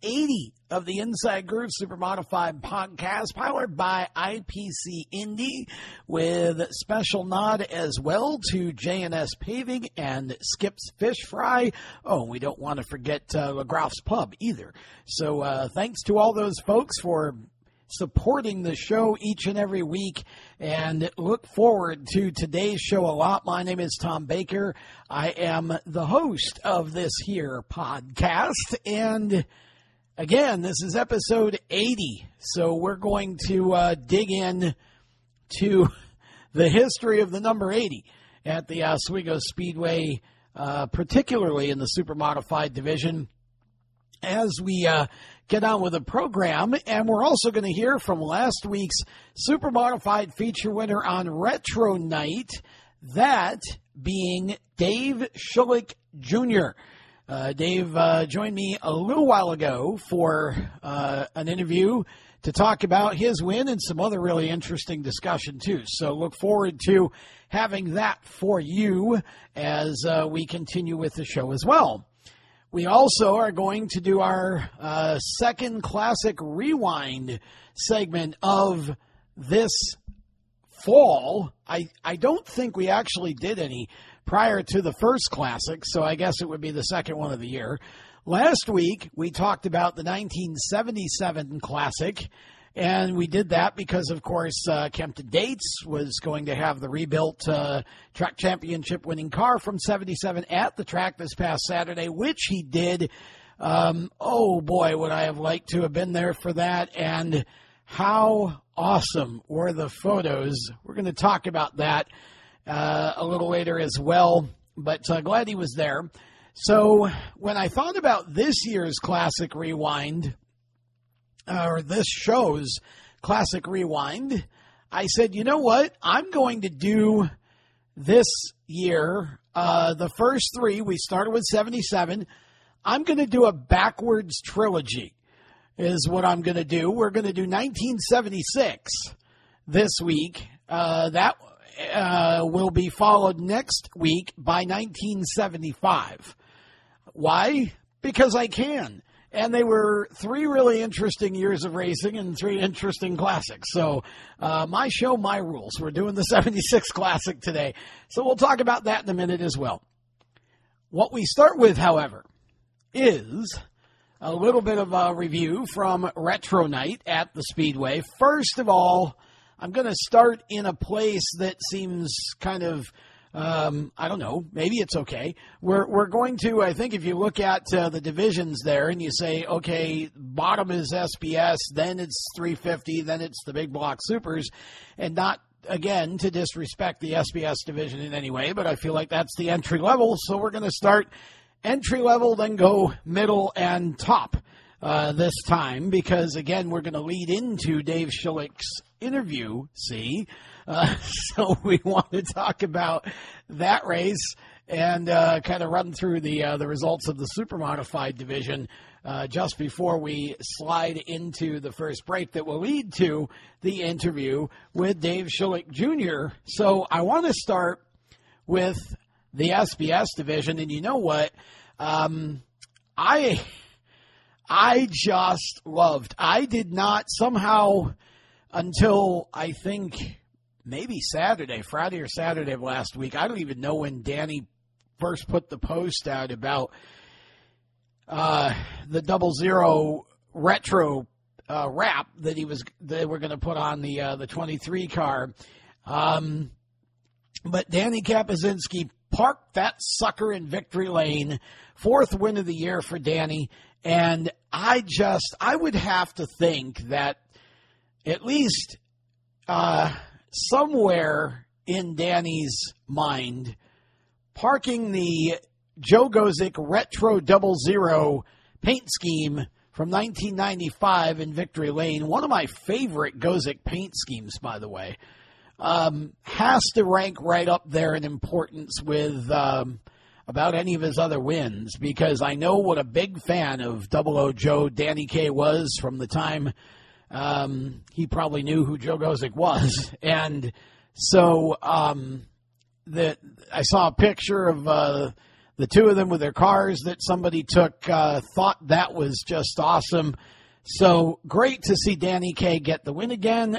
80 of the Inside Groove Supermodified podcast, powered by IPC Indy, with special nod as well to J&S Paving and Skip's Fish Fry. Oh, we don't want to forget LeGroff's Pub either. So thanks to all those folks for supporting the show each and every week, and look forward to today's show a lot. My name is Tom Baker. I am the host of this here podcast, and again, this is episode 80, so we're going to dig in to the history of the number 80 at the Oswego Speedway, particularly in the Supermodified division, as we get on with the program. And we're also going to hear from last week's Supermodified feature winner on Retro Night, that being Dave Shullick Jr. Dave joined me a little while ago for an interview to talk about his win and some other really interesting discussion, too. So look forward to having that for you as we continue with the show as well. We also are going to do our second Classic Rewind segment of this fall. I don't think we actually did any prior to the first Classic, so I guess it would be the second one of the year. Last week, we talked about the 1977 Classic, and we did that because, of course, Kempton Dates was going to have the rebuilt track championship-winning car from 77 at the track this past Saturday, which he did. Oh, boy, would I have liked to have been there for that, and how awesome were the photos. We're going to talk about that a little later as well, but glad he was there. So when I thought about this year's Classic Rewind, or this show's Classic Rewind, I said, you know what? I'm going to do this year, the first three. We started with 77. I'm going to do a backwards trilogy is what I'm going to do. We're going to do 1976 this week. That will be followed next week by 1975. Why? Because I can. And they were three really interesting years of racing and three interesting classics. So my show, my rules. We're doing the 76 Classic today. So we'll talk about that in a minute as well. What we start with, however, is a little bit of a review from Retro Night at the Speedway. First of all, I'm going to start in a place that seems kind of, I don't know, maybe it's okay. We're going to, I think if you look at the divisions there and you say, okay, bottom is SBS, then it's 350, then it's the big block supers, and not, again, to disrespect the SBS division in any way, but I feel like that's the entry level, so we're going to start entry level, then go middle and top this time, because, again, we're going to lead into Dave Shullick's interview, so we want to talk about that race and kind of run through the results of the Supermodified division just before we slide into the first break that will lead to the interview with Dave Shullick Jr. So I want to start with the SBS division, and you know what? I just loved. I did not somehow, until I think maybe Friday or Saturday of last week. I don't even know when Danny first put the post out about the 00 retro wrap that they were going to put on the 23 car. But Danny Kapuczynski parked that sucker in victory lane. Fourth win of the year for Danny. And I would have to think that at least somewhere in Danny's mind, parking the Joe Gozik Retro 00 paint scheme from 1995 in Victory Lane. One of my favorite Gozik paint schemes, by the way. Has to rank right up there in importance with about any of his other wins, because I know what a big fan of Double O Joe Danny K was from the time he probably knew who Joe Gozik was. And so I saw a picture of the two of them with their cars that somebody took, thought that was just awesome. So great to see Danny K get the win again.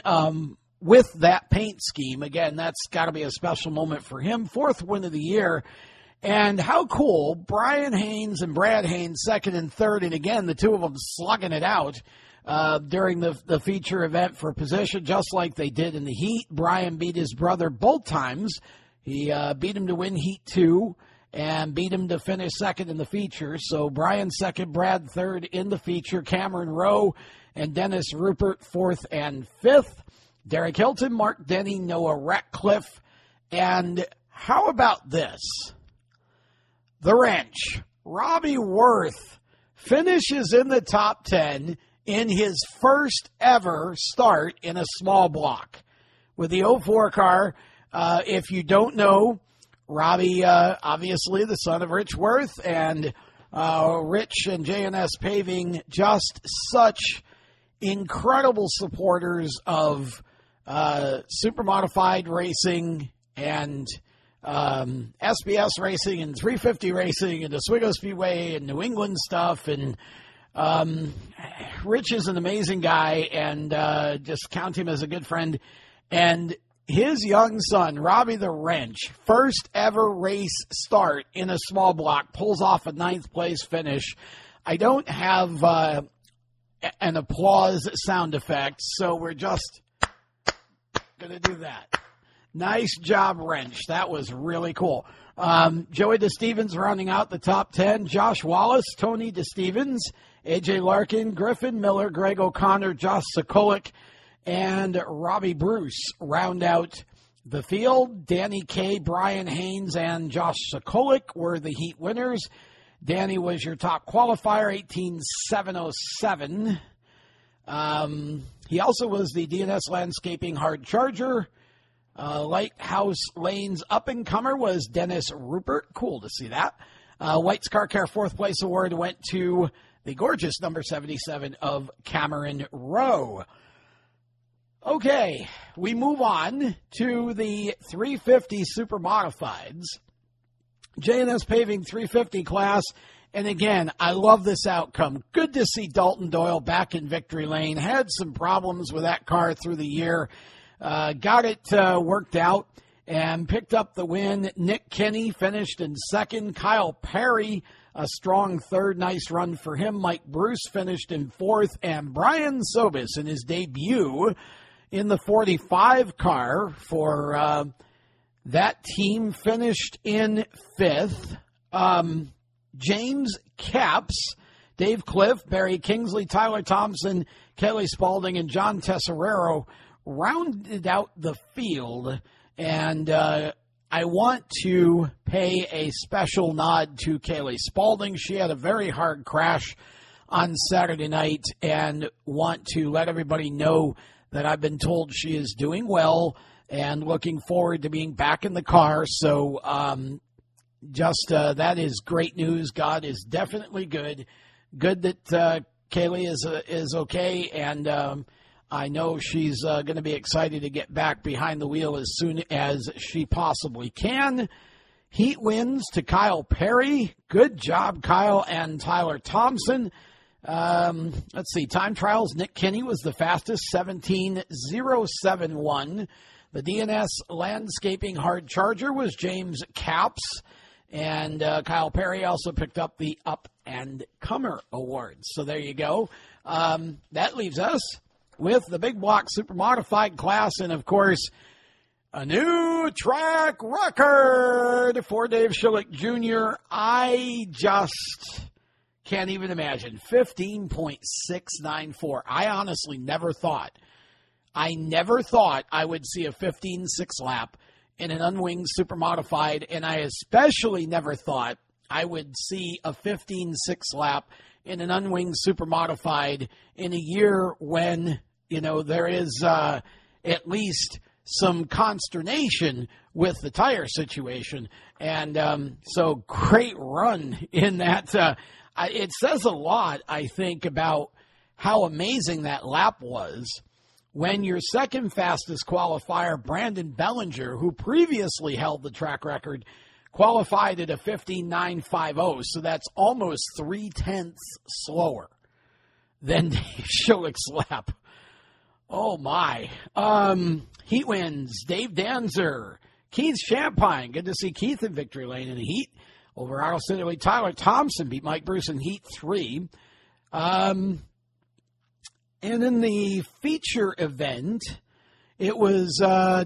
With that paint scheme. Again, that's got to be a special moment for him. Fourth win of the year. And how cool, Brian Haynes and Brad Haynes, second and third. And again, the two of them slugging it out during the feature event for position, just like they did in the heat. Brian beat his brother both times. He beat him to win heat 2 and beat him to finish second in the feature. So Brian second, Brad third in the feature. Cameron Rowe and Dennis Rupert fourth and fifth. Derek Hilton, Mark Denny, Noah Ratcliffe. And how about this? The wrench. Robbie Worth finishes in the top 10 in his first ever start in a small block with the 04 car. If you don't know, Robbie, obviously the son of Rich Worth, and Rich and J&S Paving, just such incredible supporters of super modified racing and SBS racing and 350 racing and Oswego Speedway and New England stuff. And Rich is an amazing guy, and just count him as a good friend. And his young son, Robbie the Wrench, first ever race start in a small block, pulls off a 9th place finish. I don't have an applause sound effect, so we're just going to do that. Nice job, Wrench. That was really cool. Joey DeStevens rounding out the top 10. Josh Wallace, Tony DeStevens, AJ Larkin, Griffin Miller, Greg O'Connor, Josh Sokolik, and Robbie Bruce round out the field. Danny Kaye, Brian Haynes, and Josh Sokolik were the heat winners. Danny was your top qualifier, 18.707. He also was the DNS Landscaping Hard Charger. Lighthouse Lanes up-and-comer was Dennis Rupert. Cool to see that. White's Car Care 4th place award went to the gorgeous number 77 of Cameron Rowe. Okay, we move on to the 350 Super Modifieds. J&S Paving 350 class. And again, I love this outcome. Good to see Dalton Doyle back in Victory Lane. Had some problems with that car through the year. Got it worked out and picked up the win. Nick Kenny finished in second. Kyle Perry, a strong third. Nice run for him. Mike Bruce finished in fourth. And Brian Sobis in his debut in the 45 car for that team finished in fifth. James Capps, Dave Cliff, Barry Kingsley, Tyler Thompson, Kaylee Spaulding, and John Tesserero rounded out the field. And I want to pay a special nod to Kaylee Spaulding. She had a very hard crash on Saturday night, and want to let everybody know that I've been told she is doing well and looking forward to being back in the car. So that is great news. God is definitely good. Good that Kaylee is okay. And I know she's going to be excited to get back behind the wheel as soon as she possibly can. Heat wins to Kyle Perry. Good job, Kyle and Tyler Thompson. Let's see. Time trials. Nick Kenny was the fastest, 17.071. The DNS Landscaping Hard Charger was James Capps, and Kyle Perry also picked up the Up and Comer Awards. So there you go. That leaves us with the Big Block Super Modified class, and, of course, a new track record for Dave Shullick Jr. I just can't even imagine. 15.694. I honestly never thought I would see a 15.6 lap in an unwinged super modified, and I especially never thought I would see a 15.6 lap in an unwinged super modified in a year when, you know, there is at least some consternation with the tire situation. And so great run in that. It says a lot, I think, about how amazing that lap was when your second fastest qualifier, Brandon Bellinger, who previously held the track record, qualified at a 59.50. So that's almost 0.3 slower than Dave Shullick's lap. Oh, my. Heat wins. Dave Danzer. Keith Champagne. Good to see Keith in victory lane in the heat. Over Arlington, Tyler Thompson beat Mike Bruce in heat 3. And in the feature event, it was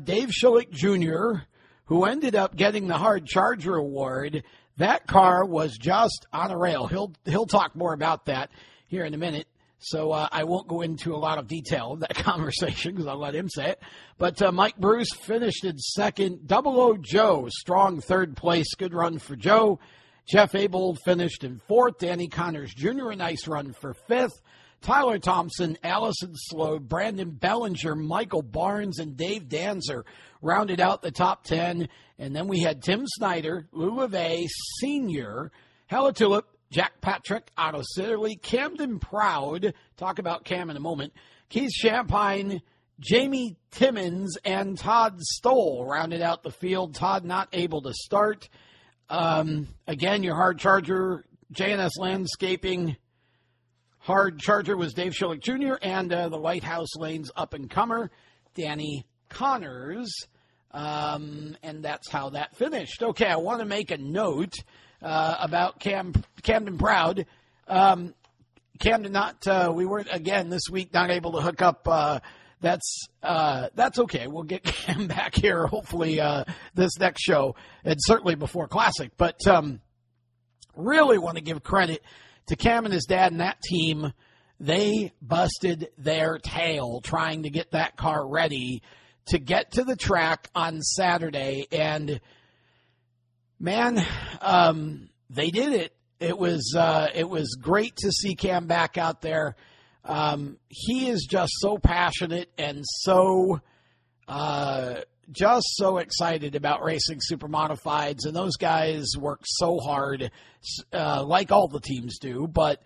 Dave Shullick Jr., who ended up getting the Hard Charger Award. That car was just on a rail. He'll talk more about that here in a minute, so I won't go into a lot of detail of that conversation because I'll let him say it. But Mike Bruce finished in second. Double O Joe, strong third place. Good run for Joe. Jeff Abel finished in fourth. Danny Connors Jr., a nice run for fifth. Tyler Thompson, Allison Slode, Brandon Bellinger, Michael Barnes, and Dave Danzer rounded out the top 10. And then we had Tim Snyder, Lou LeVay, Sr., Hella Tulip, Jack Patrick, Otto Sitterly, Camden Proud, talk about Cam in a moment, Keith Champagne, Jamie Timmons, and Todd Stoll rounded out the field. Todd not able to start. Again, your hard charger, J&S Landscaping. Hard charger was Dave Shullick Jr. and the Lighthouse Lanes up-and-comer, Danny Connors. And that's how that finished. Okay, I want to make a note about Camden Proud. Camden, we weren't, again, this week not able to hook up. That's okay. We'll get Cam back here, hopefully, this next show, and certainly before Classic. But really want to give credit to Cam and his dad and that team. They busted their tail trying to get that car ready to get to the track on Saturday. And, man, they did it. It was great to see Cam back out there. He is just so passionate and so just so excited about racing super modifieds, and those guys work so hard, like all the teams do, but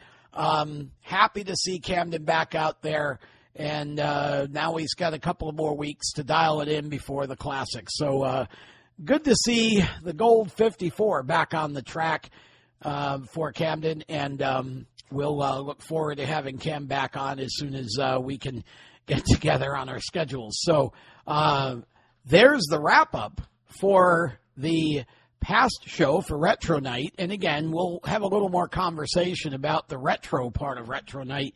happy to see Camden back out there. And now he's got a couple of more weeks to dial it in before the Classic. So good to see the Gold 54 back on the track for Camden, and we'll look forward to having Cam back on as soon as we can get together on our schedules. So there's the wrap-up for the past show for Retro Night. And, again, we'll have a little more conversation about the retro part of Retro Night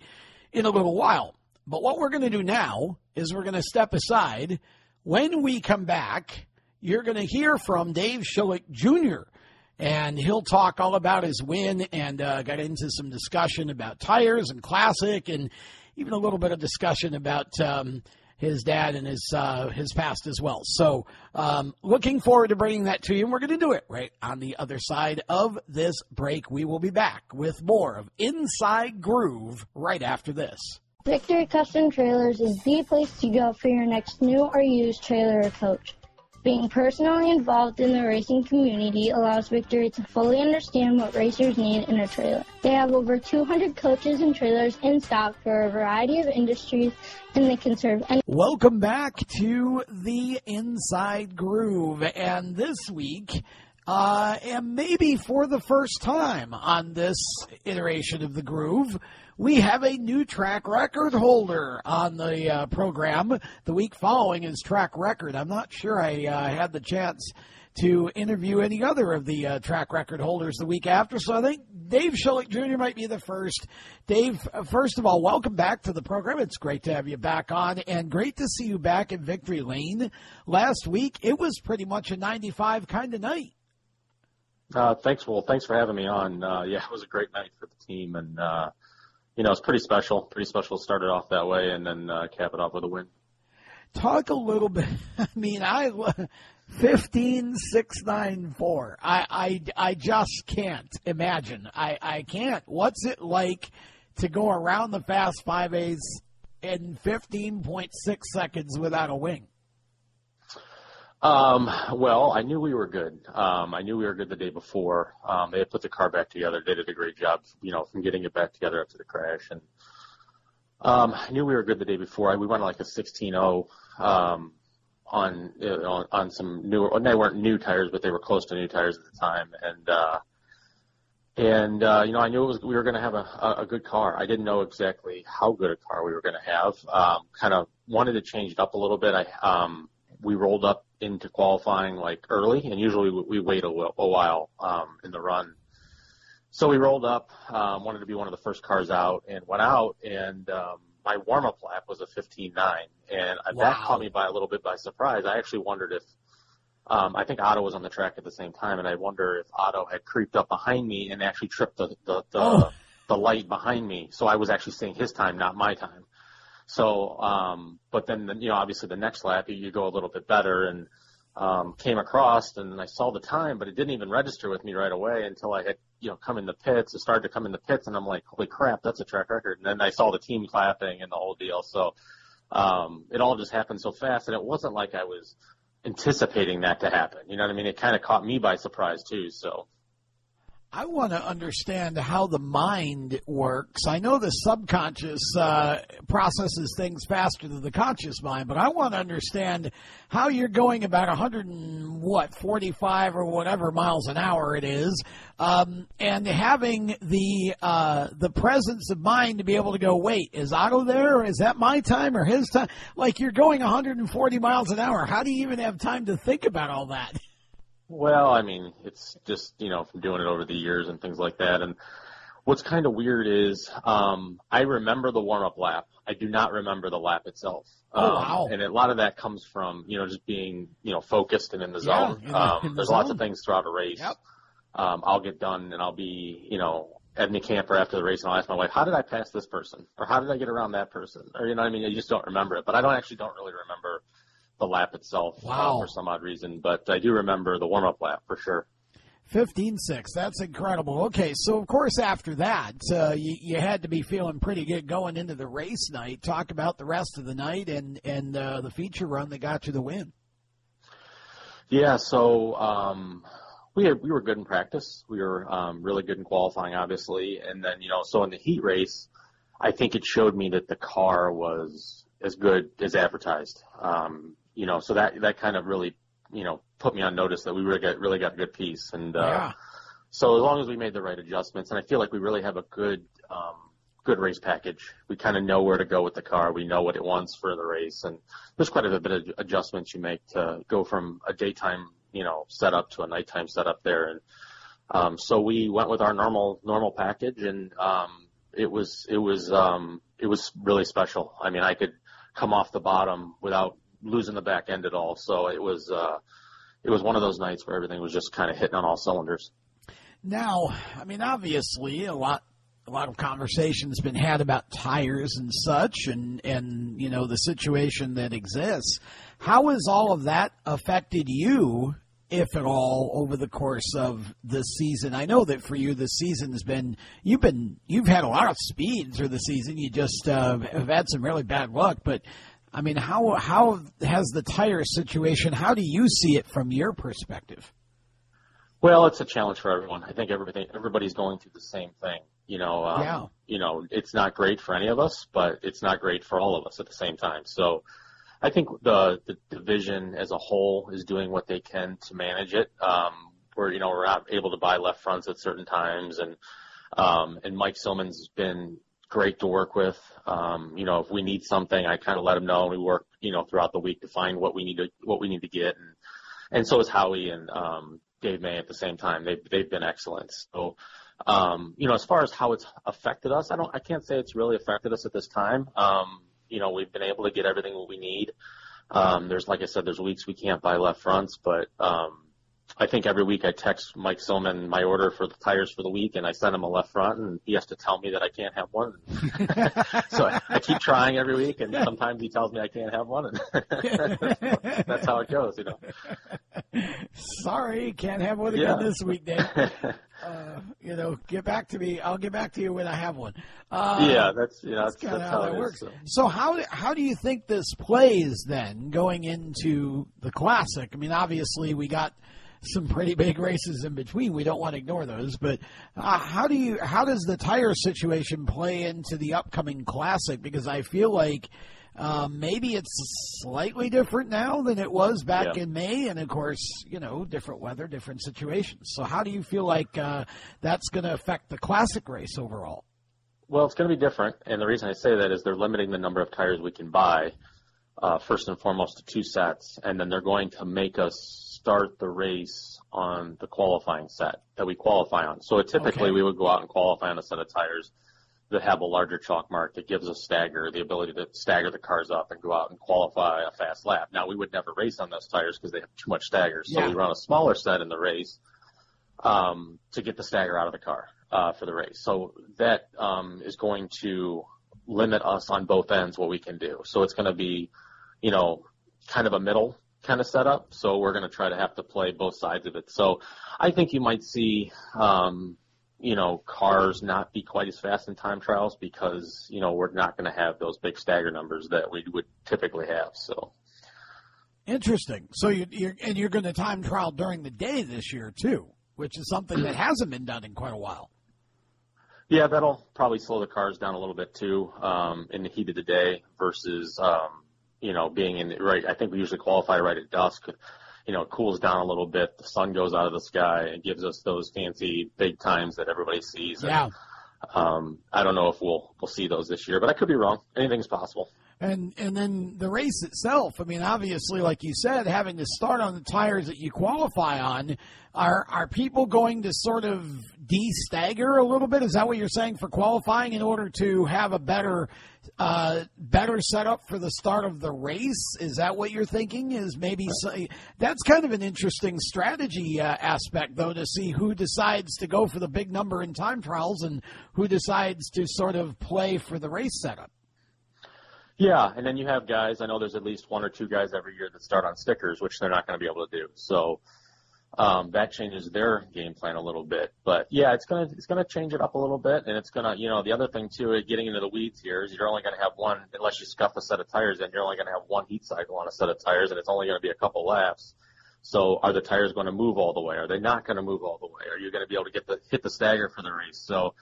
in a little while. But what we're going to do now is we're going to step aside. When we come back, you're going to hear from Dave Shullick Jr., and he'll talk all about his win and got into some discussion about tires and Classic, and even a little bit of discussion about his dad and his past as well. So looking forward to bringing that to you, and we're going to do it right on the other side of this break. We will be back with more of Inside Groove right after this. Victory Custom Trailers is the place to go for your next new or used trailer or coach. Being personally involved in the racing community allows Victory to fully understand what racers need in a trailer. They have over 200 coaches and trailers in stock for a variety of industries, and they can serve any... Welcome back to the Inside Groove, and this week, and maybe for the first time on this iteration of the Groove, we have a new track record holder on the program. The week following is track record. I'm not sure I had the chance to interview any other of the track record holders the week after, so I think Dave Shullick Jr. might be the first. Dave, first of all, welcome back to the program. It's great to have you back on, and great to see you back in Victory Lane. Last week, it was pretty much a 95 kind of night. Thanks, Will. Thanks for having me on. Yeah, it was a great night for the team, and you know, it's pretty special. It started off that way and then cap it off with a win. Talk a little bit. I mean, 15,694. I just can't imagine. I can't. What's it like to go around the fast 5As in 15.6 seconds without a wing? Well, I knew we were good. I knew we were good the day before. They had put the car back together. They did a great job, you know, from getting it back together after the crash. And I knew we were good the day before. We went like a 16-0 on some newer. They weren't new tires, but they were close to new tires at the time. And you know, I knew it was, we were going to have a good car. I didn't know exactly how good a car we were going to have. Kind of wanted to change it up a little bit. We rolled up into qualifying like early, and usually we wait a while in the run. So we rolled up, wanted to be one of the first cars out, and went out, and my warm-up lap was a 15.9, and that caught me by a little bit by surprise. I actually wondered if I think Otto was on the track at the same time, and I wonder if Otto had creeped up behind me and actually tripped the light behind me. So I was actually seeing his time, not my time. So, but then, you know, obviously the next lap, you go a little bit better, and came across, and I saw the time, but it didn't even register with me right away until I had, you know, come in the pits. It started to come in the pits, and I'm like, holy crap, that's a track record. And then I saw the team clapping and the whole deal. So it all just happened so fast, and it wasn't like I was anticipating that to happen. You know what I mean? It kind of caught me by surprise, too, so. I want to understand how the mind works. I know the subconscious processes things faster than the conscious mind, but I want to understand how you're going about 145 or whatever miles an hour it is, and having the presence of mind to be able to go, wait, is Otto there, or is that my time or his time? Like, you're going 140 miles an hour. How do you even have time to think about all that? Well, I mean, it's just, you know, from doing it over the years and things like that. And what's kind of weird is I remember the warm-up lap. I do not remember the lap itself. And a lot of that comes from, you know, just being, you know, focused and in the zone. There's lots of things throughout a race. Yep. I'll get done and I'll be, you know, at the camper after the race, and I'll ask my wife, how did I pass this person? Or how did I get around that person? Or, you know what I mean? You just don't remember it. But I don't really remember the lap itself for some odd reason, but I do remember the warm-up lap for sure. 15.6, that's incredible. Okay, so of course after that, you had to be feeling pretty good going into the race night. Talk about the rest of the night and the feature run that got you the win. Yeah, so we were good in practice. We were really good in qualifying, obviously, and then, you know, so in the heat race, I think it showed me that the car was as good as advertised. You know, so that kind of really, you know, put me on notice that we really got a good piece. And so as long as we made the right adjustments, and I feel like we really have a good race package. We kind of know where to go with the car. We know what it wants for the race. And there's quite a bit of adjustments you make to go from a daytime, you know, setup to a nighttime setup there. And so we went with our normal package, and it was really special. I mean, I could come off the bottom without losing the back end at all. So it was one of those nights where everything was just kind of hitting on all cylinders. Now, I mean, obviously a lot of conversation's been had about tires and such, and you know, the situation that exists. How has all of that affected you, if at all, over the course of this season? I know that for you, this season has been, you've had a lot of speed through the season. You just have had some really bad luck, but I mean, how has the tire situation, how do you see it from your perspective? Well, it's a challenge for everyone. I think everybody's going through the same thing. You know, you know, it's not great for any of us, but it's not great for all of us at the same time. So I think the division as a whole is doing what they can to manage it. We're not able to buy left fronts at certain times, and Mike Silman's been great to work with. You know, if we need something, I kind of let him know, and we work, you know, throughout the week to find what we need to get. And so is Howie and Dave May at the same time. They've been excellent. So, you know, as far as how it's affected us, I can't say it's really affected us at this time. You know, we've been able to get everything we need. There's, like I said, there's weeks we can't buy left fronts, but I think every week I text Mike Zillman my order for the tires for the week, and I send him a left front, and he has to tell me that I can't have one. So I keep trying every week, and sometimes he tells me I can't have one. That's how it goes, you know. Sorry, can't have one again this week, Dave. You know, get back to me. I'll get back to you when I have one. That's how it works. So how do you think this plays then going into the Classic? I mean, obviously we got some pretty big races in between. We don't want to ignore those, but how does the tire situation play into the upcoming Classic? Because I feel like maybe it's slightly different now than it was back in May, and of course, you know, different weather, different situations. So how do you feel like that's going to affect the Classic race overall? Well, it's going to be different, and the reason I say that is they're limiting the number of tires we can buy, first and foremost, to 2 sets, and then they're going to make us start the race on the qualifying set that we qualify on. So typically we would go out and qualify on a set of tires that have a larger chalk mark that gives us the ability to stagger the cars up and go out and qualify a fast lap. Now, we would never race on those tires because they have too much stagger. So we run a smaller set in the race to get the stagger out of the car for the race. So that is going to limit us on both ends what we can do. So it's going to be, you know, kind of a middle kind of set up, so we're going to try to have to play both sides of it. So I think you might see, you know, cars not be quite as fast in time trials because, you know, we're not going to have those big stagger numbers that we would typically have. So interesting. So you're going to time trial during the day this year too, which is something that hasn't been done in quite a while. Yeah, that'll probably slow the cars down a little bit too in the heat of the day versus you know, being in right, I think we usually qualify right at dusk. You know, it cools down a little bit. The sun goes out of the sky and gives us those fancy big times that everybody sees. Yeah. And, I don't know if we'll see those this year, but I could be wrong. Anything's possible. And then the race itself. I mean, obviously, like you said, having to start on the tires that you qualify on. Are people going to sort of de-stagger a little bit? Is that what you're saying for qualifying in order to have a better setup for the start of the race? Is that what you're thinking? Is maybe that's kind of an interesting strategy aspect, though, to see who decides to go for the big number in time trials and who decides to sort of play for the race setup. Yeah, and then you have guys. I know there's at least one or two guys every year that start on stickers, which they're not going to be able to do. So that changes their game plan a little bit, but yeah, it's gonna change it up a little bit, and it's gonna, you know, the other thing too, getting into the weeds here is you're only gonna have one, unless you scuff a set of tires, and you're only gonna have one heat cycle on a set of tires, and it's only gonna be a couple laps. So are the tires gonna move all the way? Are they not gonna move all the way? Are you gonna be able to hit the stagger for the race? So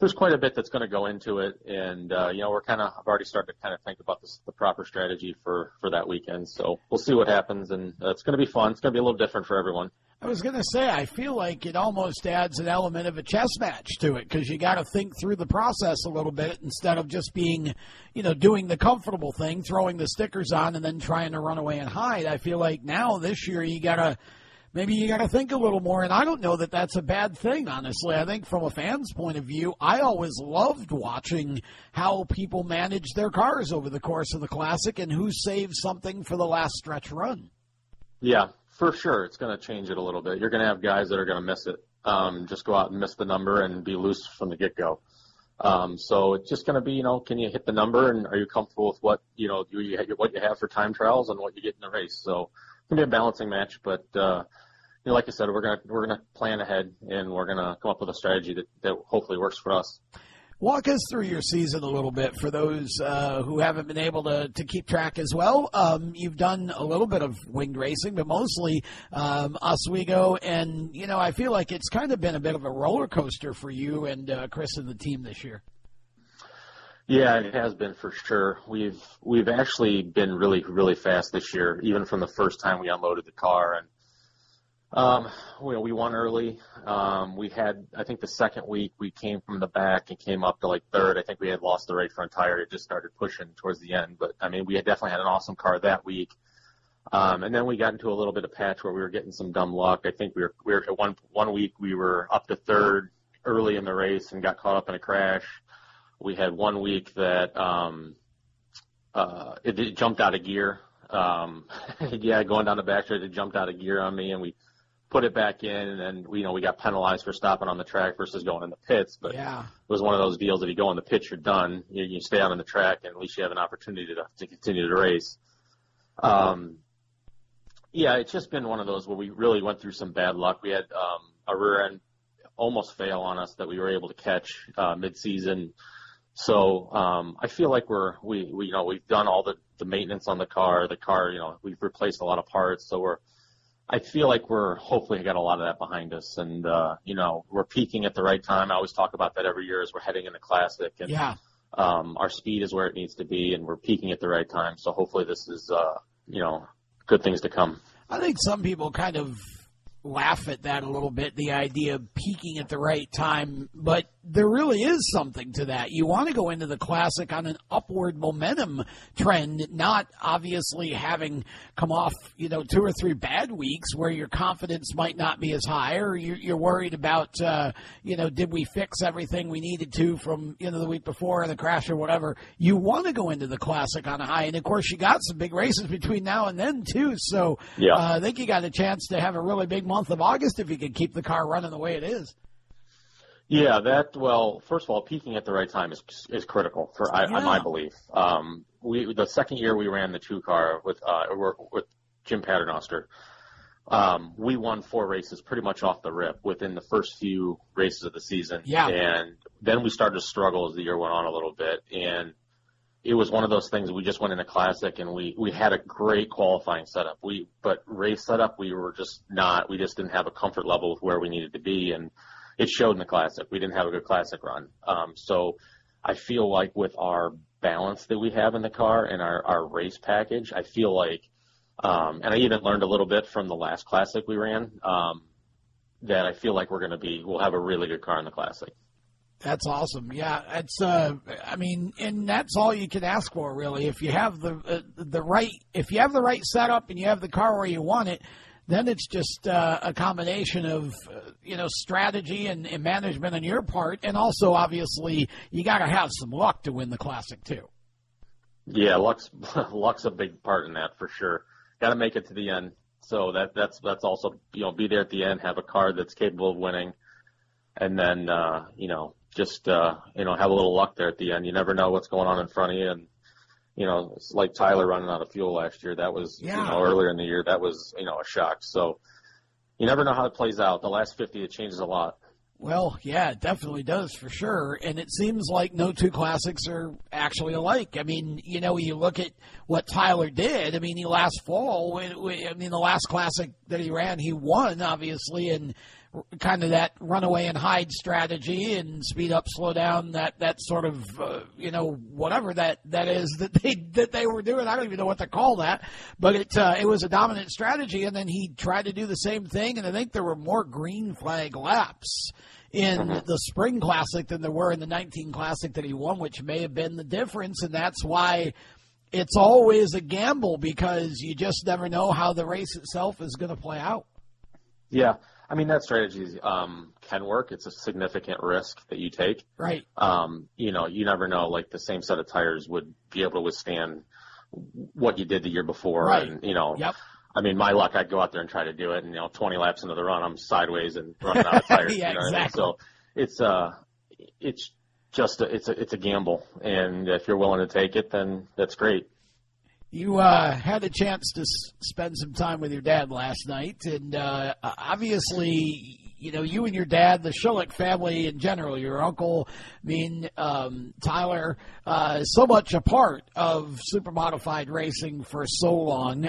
there's quite a bit that's gonna go into it, and you know, I've already started to kind of think about the proper strategy for that weekend. So we'll see what happens, and it's gonna be fun. It's gonna be a little different for everyone. I was going to say, I feel like it almost adds an element of a chess match to it because you got to think through the process a little bit instead of just being, you know, doing the comfortable thing, throwing the stickers on and then trying to run away and hide. I feel like now this year you got to think a little more, and I don't know that that's a bad thing, honestly. I think from a fan's point of view, I always loved watching how people manage their cars over the course of the Classic and who saves something for the last stretch run. Yeah. For sure, it's going to change it a little bit. You're going to have guys that are going to miss it, just go out and miss the number and be loose from the get-go. So it's just going to be, you know, can you hit the number, and are you comfortable with what you know what you have for time trials and what you get in the race? So it's going to be a balancing match, but you know, like I said, we're going to plan ahead, and we're going to come up with a strategy that hopefully works for us. Walk us through your season a little bit for those who haven't been able to keep track as well. You've done a little bit of winged racing, but mostly Oswego. And, you know, I feel like it's kind of been a bit of a roller coaster for you and Chris and the team this year. Yeah, it has been for sure. We've actually been really, really fast this year, even from the first time we unloaded the car. And we won early. We had, I think the second week we came from the back and came up to like third. I think we had lost the right front tire. It just started pushing towards the end, but I mean, we had definitely had an awesome car that week. And then we got into a little bit of patch where we were getting some dumb luck. I think we were at one week we were up to third early in the race and got caught up in a crash. We had one week that, it jumped out of gear. Going down the backstretch, it jumped out of gear on me and we put it back in, and we got penalized for stopping on the track versus going in the pits. But it was one of those deals: if you go in the pits, you're done. You stay out on the track, and at least you have an opportunity to continue to race. It's just been one of those where we really went through some bad luck. We had a rear end almost fail on us that we were able to catch mid-season. So I feel like we've done all the maintenance on the car. The car, we've replaced a lot of parts. So I feel like we're hopefully got a lot of that behind us, and we're peaking at the right time. I always talk about that every year as we're heading into Classic, and our speed is where it needs to be, and we're peaking at the right time. So hopefully this is good things to come. I think some people kind of laugh at that a little bit, the idea of peaking at the right time, but there really is something to that. You want to go into the Classic on an upward momentum trend, not obviously having come off, 2 or 3 bad weeks where your confidence might not be as high, or you're worried about, did we fix everything we needed to from, the week before, or the crash or whatever. You want to go into the Classic on a high, and of course you got some big races between now and then too, so I think you got a chance to have a really big month of August if you can keep the car running the way it is. Yeah, first of all, peaking at the right time is critical for my belief. The second year we ran the 2 car with Jim Paternoster, we won 4 races pretty much off the rip within the first few races of the season. Yeah. And then we started to struggle as the year went on a little bit. And it was one of those things. We just went into Classic, and we had a great qualifying setup. But race setup, we just didn't have a comfort level with where we needed to be. And it showed in the Classic. We didn't have a good Classic run. So I feel like with our balance that we have in the car and our race package, I feel like, and I even learned a little bit from the last Classic we ran, that I feel like we'll have a really good car in the Classic. That's awesome. Yeah, it's. And that's all you can ask for, really. If you have the right setup and you have the car where you want it, then it's just a combination of strategy and management on your part, and also obviously you got to have some luck to win the Classic too. Yeah, luck's a big part in that for sure. Got to make it to the end. So that's also be there at the end, have a car that's capable of winning. And then, have a little luck there at the end. You never know what's going on in front of you. And, it's like Tyler running out of fuel last year. That was, earlier in the year, that was, a shock. So you never know how it plays out. The last 50, it changes a lot. Well, yeah, it definitely does for sure. And it seems like no 2 Classics are actually alike. I mean, you look at what Tyler did. I mean, the last Classic that he ran, he won, obviously, and kind of that runaway and hide strategy and speed up, slow down, that sort of, whatever that is that they were doing. I don't even know what to call that, but it was a dominant strategy. And then he tried to do the same thing. And I think there were more green flag laps in the spring Classic than there were in the 19 Classic that he won, which may have been the difference. And that's why it's always a gamble, because you just never know how the race itself is going to play out. Yeah. I mean, that strategy can work. It's a significant risk that you take. Right. You never know, like the same set of tires would be able to withstand what you did the year before. Right. And, Yep. I mean, my luck, I'd go out there and try to do it. And, 20 laps into the run, I'm sideways and running out of tires. Yeah, exactly. I mean? So it's just a gamble. And if you're willing to take it, then that's great. You had a chance to spend some time with your dad last night, and obviously, you and your dad, the Shullick family in general, your uncle, Tyler, so much a part of super modified racing for so long.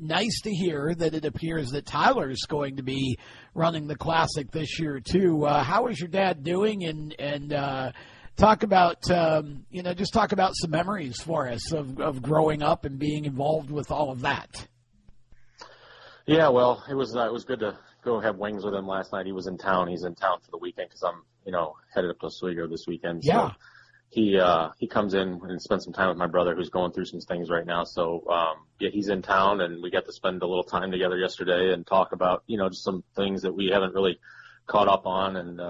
Nice to hear that it appears that Tyler's going to be running the Classic this year, too. How is your dad doing, and talk about, just talk about some memories for us of growing up and being involved with all of that. Yeah, well, it was good to go have wings with him last night. He was in town. He's in town for the weekend because I'm, headed up to Oswego this weekend. Yeah. So he comes in and spends some time with my brother who's going through some things right now. So, he's in town, and we got to spend a little time together yesterday and talk about, just some things that we haven't really caught up on, and,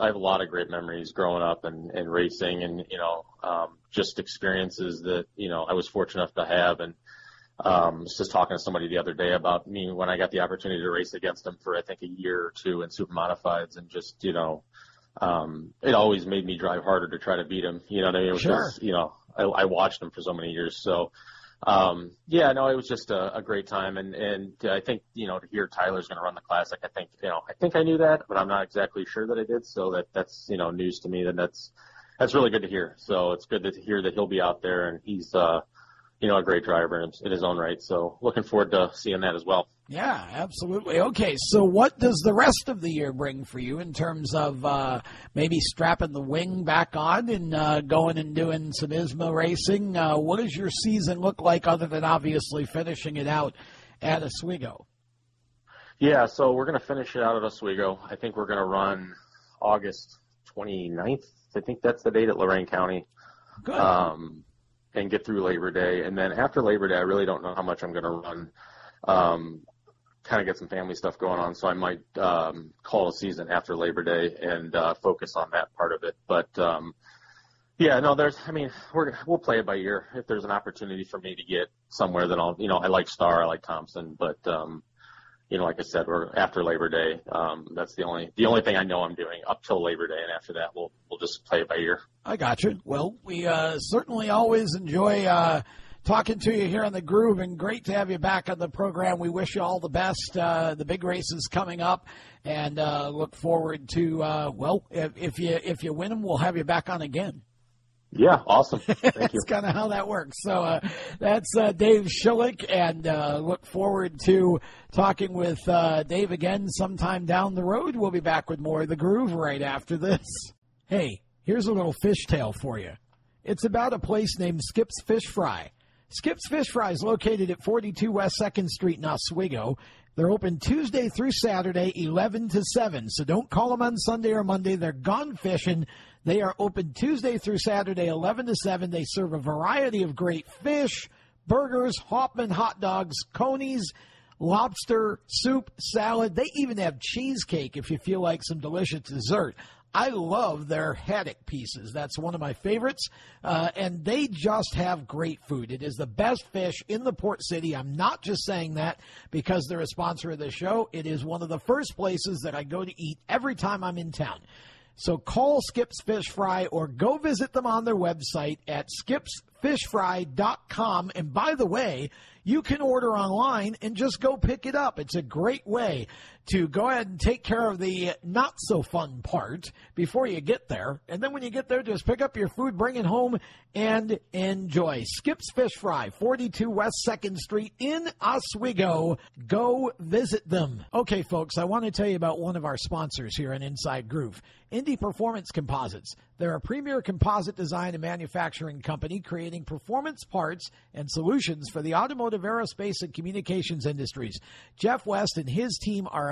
I have a lot of great memories growing up and racing and, just experiences that, I was fortunate enough to have. And I was just talking to somebody the other day about me when I got the opportunity to race against him for, I think, a year or two in super modifieds, and just, you know, it always made me drive harder to try to beat him. You know what I mean? Because, sure. You know, I watched him for so many years. So, yeah, no, it was just a great time. And I think, you know, to hear Tyler's going to run the Classic, I think, you know, I think I knew that, but I'm not exactly sure that I did. So that's, you know, news to me. And that's really good to hear. So it's good to hear that he'll be out there, and he's, you know, a great driver in his own right. So looking forward to seeing that as well. Yeah, absolutely. Okay, so what does the rest of the year bring for you in terms of maybe strapping the wing back on and going and doing some ISMA racing? What does your season look like, other than obviously finishing it out at Oswego? Yeah, so we're going to finish it out at Oswego. I think we're going to run August 29th. I think that's the date at Lorain County. Good. And get through Labor Day. And then after Labor Day, I really don't know how much I'm going to run. Kind of get some family stuff going on, so I might call a season after Labor Day and focus on that part of it. But, yeah, no, there's – I mean, we'll play it by ear. If there's an opportunity for me to get somewhere, then I'll – you know, I like Starr, I like Thompson. But, you know, like I said, we're after Labor Day. That's the only thing I know I'm doing up till Labor Day, and after that we'll just play it by ear. I got you. Well, we certainly always enjoy talking to you here on The Groove, and great to have you back on the program. We wish you all the best. The big race is coming up, and look forward to, well, if you win them, we'll have you back on again. Yeah, awesome. Thank you. That's kind of how that works. So that's Dave Shullick, and look forward to talking with Dave again sometime down the road. We'll be back with more of The Groove right after this. Hey, here's a little fishtail for you. It's about a place named Skip's Fish Fry. Skip's Fish Fry is located at 42 West 2nd Street in Oswego. They're open Tuesday through Saturday, 11 to 7. So don't call them on Sunday or Monday. They're gone fishing. They are open Tuesday through Saturday, 11 to 7. They serve a variety of great fish, burgers, Hoffman hot dogs, conies, lobster, soup, salad. They even have cheesecake if you feel like some delicious dessert. I love their haddock pieces. That's one of my favorites. And they just have great food. It is the best fish in the port city. I'm not just saying that because they're a sponsor of the show. It is one of the first places that I go to eat every time I'm in town. So call Skip's Fish Fry or go visit them on their website at skipsfishfry.com. And by the way, you can order online and just go pick it up. It's a great way to go ahead and take care of the not-so-fun part before you get there. And then when you get there, just pick up your food, bring it home, and enjoy. Skip's Fish Fry, 42 West 2nd Street in Oswego. Go visit them. Okay, folks, I want to tell you about one of our sponsors here on Inside Groove, Indy Performance Composites. They're a premier composite design and manufacturing company creating performance parts and solutions for the automotive, aerospace, and communications industries. Jeff West and his team are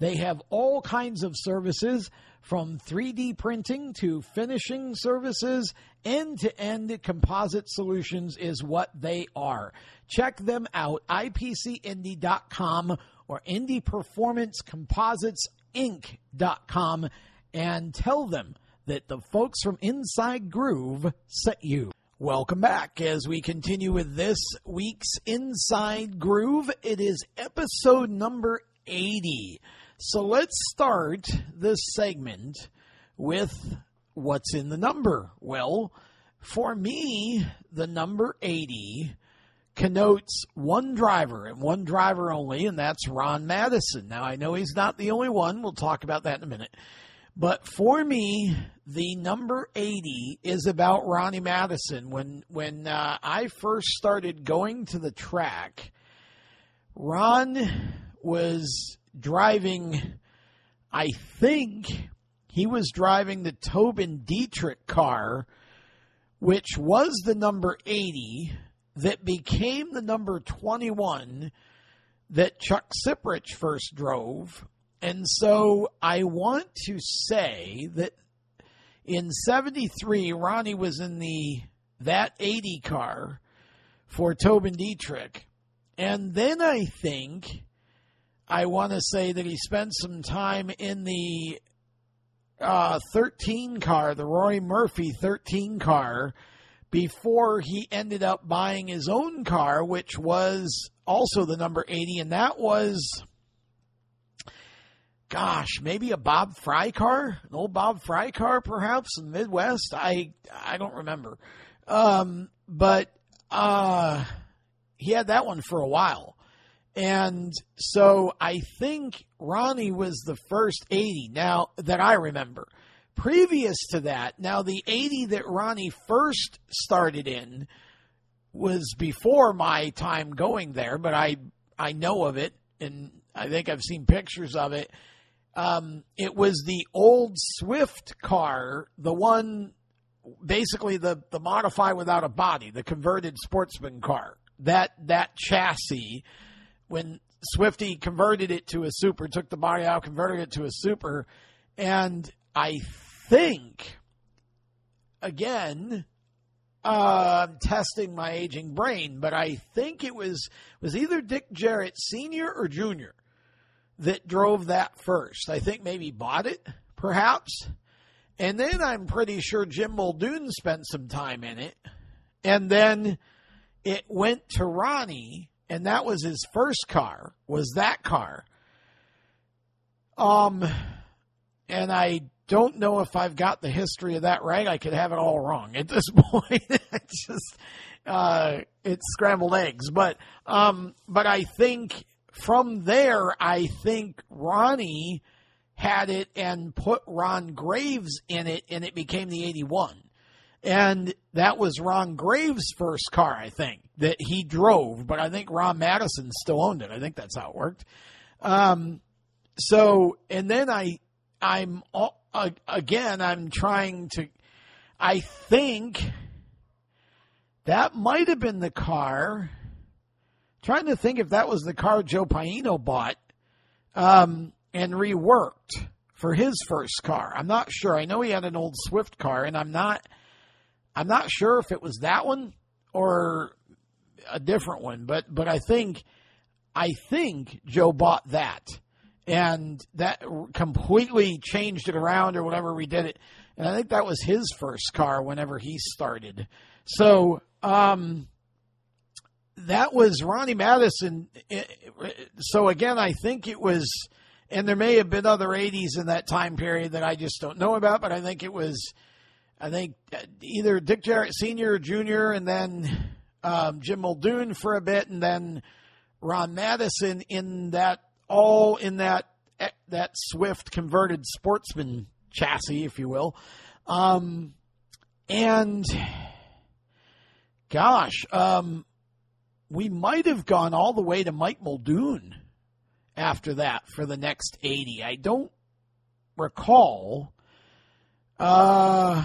They have all kinds of services, from 3D printing to finishing services. End-to-end composite solutions is what they are. Check them out, ipcindy.com or indyperformancecompositesinc.com, and tell them that the folks from Inside Groove sent you. Welcome back as we continue with this week's Inside Groove. It is episode number 80. So let's start this segment with what's in the number. Well, for me, the number 80 connotes one driver and one driver only, and that's Ron Madison. Now, I know he's not the only one. We'll talk about that in a minute. But for me, the number 80 is about Ronnie Madison. When I first started going to the track, Ron was driving, I think he was driving the Tobin Dietrich car, which was the number 80 that became the number 21 that Chuck Siprich first drove. And so I want to say that in 73, Ronnie was in that 80 car for Tobin Dietrich. And then I think I want to say that he spent some time in the 13 car, the Roy Murphy 13 car, before he ended up buying his own car, which was also the number 80. And that was, gosh, maybe a Bob Fry car, an old Bob Fry car, perhaps, in the Midwest. I don't remember. But he had that one for a while. And so I think Ronnie was the first 80 now that I remember. Previous to that, now the 80 that Ronnie first started in was before my time going there, but I know of it, and I think I've seen pictures of it. It was the old Swift car, the one basically the modify without a body, the converted sportsman car, that chassis. When Swifty converted it to a super, took the body out, converted it to a super. And I think, again, I'm testing my aging brain, but I think it was either Dick Jarrett Sr. or Jr. that drove that first. I think maybe bought it, perhaps. And then I'm pretty sure Jim Muldoon spent some time in it. And then it went to Ronnie. And that was his first car, was that car. And I don't know if I've got the history of that right. I could have it all wrong at this point. It's just, it's scrambled eggs. But I think from there, I think Ronnie had it and put Ron Graves in it, and it became the 81. And that was Ron Graves' first car, I think, that he drove. But I think Ron Madison still owned it. I think that's how it worked. And then I think that might have been the car. I'm trying to think if that was the car Joe Paino bought and reworked for his first car. I'm not sure. I know he had an old Swift car, and I'm not sure if it was that one or a different one, but I think Joe bought that, and that completely changed it around or whatever we did it. And I think that was his first car whenever he started. So that was Ronnie Madison. So again, I think it was, and there may have been other 80s in that time period that I just don't know about, but I think it was, I think either Dick Jarrett Sr. or Jr. and then Jim Muldoon for a bit, and then Ron Madison in that Swift converted sportsman chassis, if you will. We might have gone all the way to Mike Muldoon after that for the next 80. I don't recall. I'm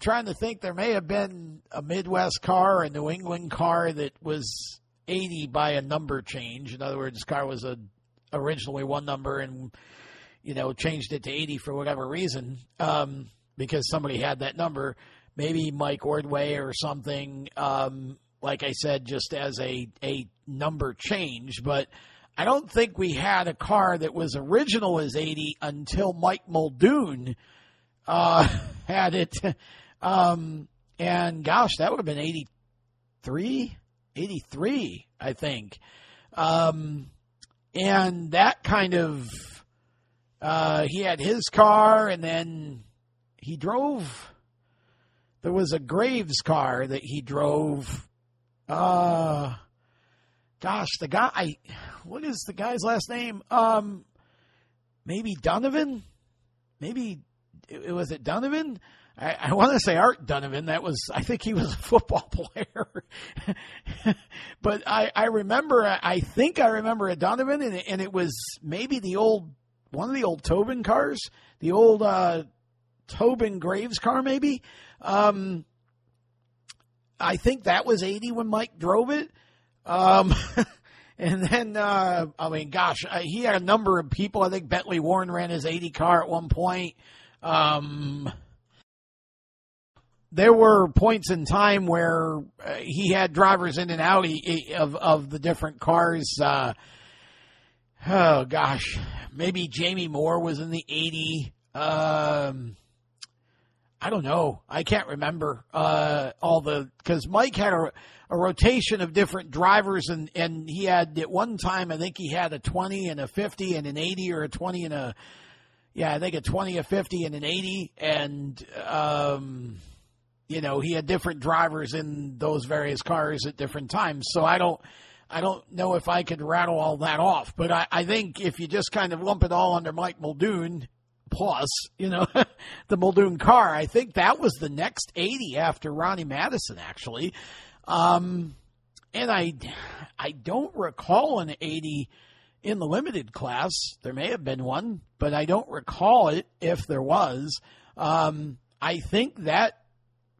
trying to think. There may have been a Midwest car, a New England car that was 80 by a number change. In other words, this car was originally one number and, changed it to 80 for whatever reason, because somebody had that number. Maybe Mike Ordway or something, like I said, just as a number change. But I don't think we had a car that was original as 80 until Mike Muldoon had it. That would have been 83, I think. And that kind of, he had his car, and then he drove, there was a Graves car that he drove. What is the guy's last name? Maybe Donovan, maybe. Was it Donovan? I want to say Art Donovan. I think he was a football player. But I remember a Donovan, and it was maybe one of the old Tobin cars, the old Tobin Graves car, maybe. I think that was 80 when Mike drove it. And then, I mean, gosh, he had a number of people. I think Bentley Warren ran his 80 car at one point. There were points in time where he had drivers in and out of the different cars. Oh, gosh. Maybe Jamie Moore was in the 80. I don't know. I can't remember because Mike had a rotation of different drivers, and he had at one time, I think he had a 20 and a 50 and an 80, or a 20 and a, yeah, I think a 20, a 50 and an 80. And, you know, he had different drivers in those various cars at different times. So I don't know if I could rattle all that off, but I think if you just kind of lump it all under Mike Muldoon plus, you know, the Muldoon car, I think that was the next 80 after Ronnie Madison, actually. And I don't recall an 80 in the limited class. There may have been one, but I don't recall it if there was. I think that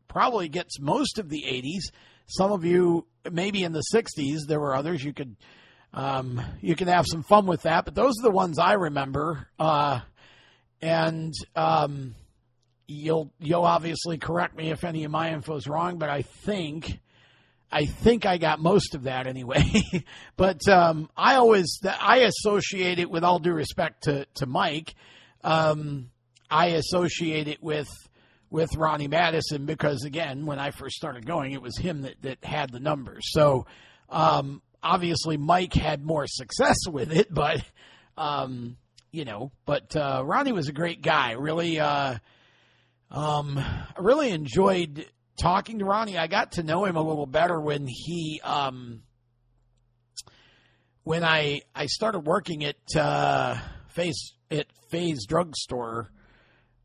probably gets most of the 80s. Some of you, maybe in the 60s, there were others. You could have some fun with that, but those are the ones I remember. You'll obviously correct me if any of my info is wrong, but I think I got most of that anyway. But I associate it with all due respect to Mike. I associate it with Ronnie Madison because, again, when I first started going, it was him that had the numbers. So obviously Mike had more success with it, but, Ronnie was a great guy. Really, I really enjoyed talking to Ronnie. I got to know him a little better when he, when I started working at Faye's Drugstore,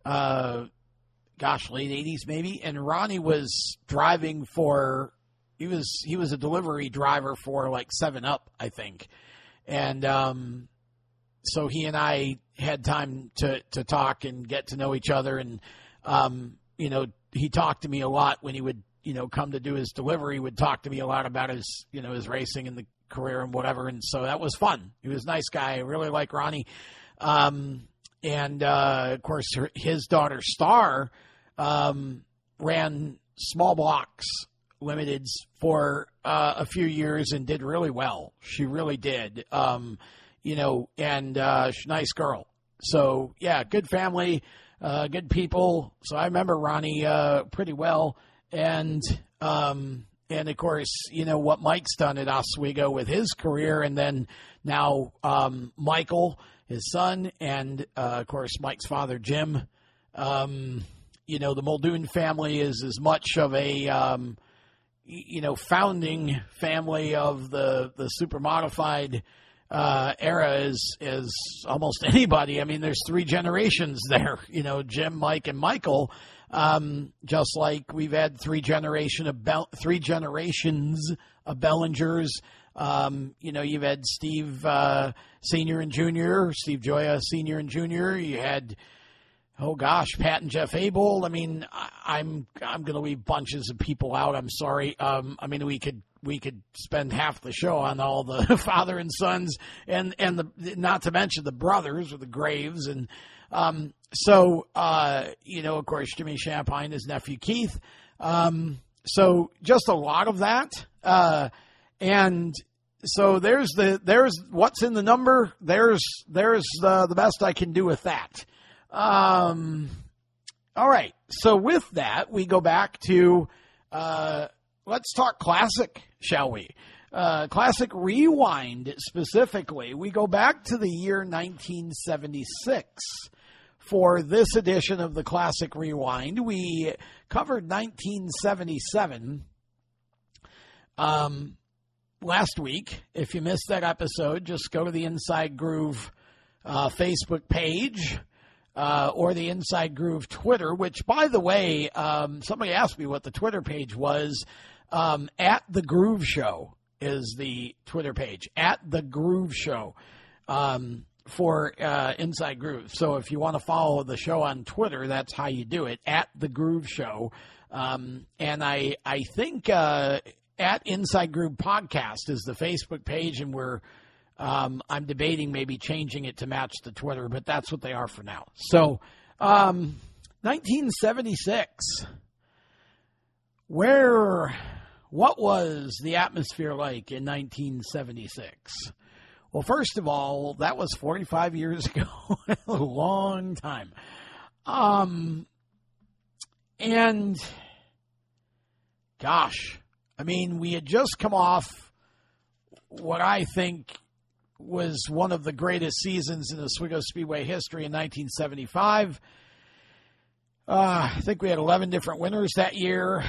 late 80s maybe. And Ronnie was driving for, he was a delivery driver for like 7-Up, I think. And, so he and I had time to talk and get to know each other. And, he talked to me a lot when he would, come to do his delivery. He would talk to me a lot about his, his racing and the career and whatever. And so that was fun. He was a nice guy. I really like Ronnie. Of course, his daughter Star ran small blocks limiteds for a few years and did really well. She really did, she's a nice girl. So, yeah, good family, good people. So I remember Ronnie pretty well. And of course, what Mike's done at Oswego with his career, and then now Michael, his son, and, of course, Mike's father, Jim. The Muldoon family is as much of a, founding family of the super modified era as almost anybody. I mean, there's three generations there, Jim, Mike, and Michael, just like we've had three generations of Bellingers. You've had Steve Senior and Junior, Steve Gioia Senior and Junior. You had, Pat and Jeff Abel. I mean, I'm going to leave bunches of people out. I'm sorry. We could spend half the show on all the father and sons, and the, not to mention the brothers or the Graves. And of course, Jimmy Champagne, his nephew Keith. So just a lot of that. And so there's what's in the number. There's the best I can do with that. All right. So with that, we go back to, let's talk classic, shall we? Classic rewind specifically. We go back to the year 1976 for this edition of the classic rewind. We covered 1977, last week. If you missed that episode, just go to the Inside Groove Facebook page or the Inside Groove Twitter, which, by the way, somebody asked me what the Twitter page was. At The Groove Show is the Twitter page. At The Groove Show for Inside Groove. So if you want to follow the show on Twitter, that's how you do it. At The Groove Show. And I think at Inside Groove Podcast is the Facebook page, and we're I'm debating maybe changing it to match the Twitter, but that's what they are for now. So 1976, what was the atmosphere like in 1976? Well, first of all, that was 45 years ago, a long time. And gosh, I mean, we had just come off what I think was one of the greatest seasons in Oswego Speedway history in 1975. I think we had 11 different winners that year.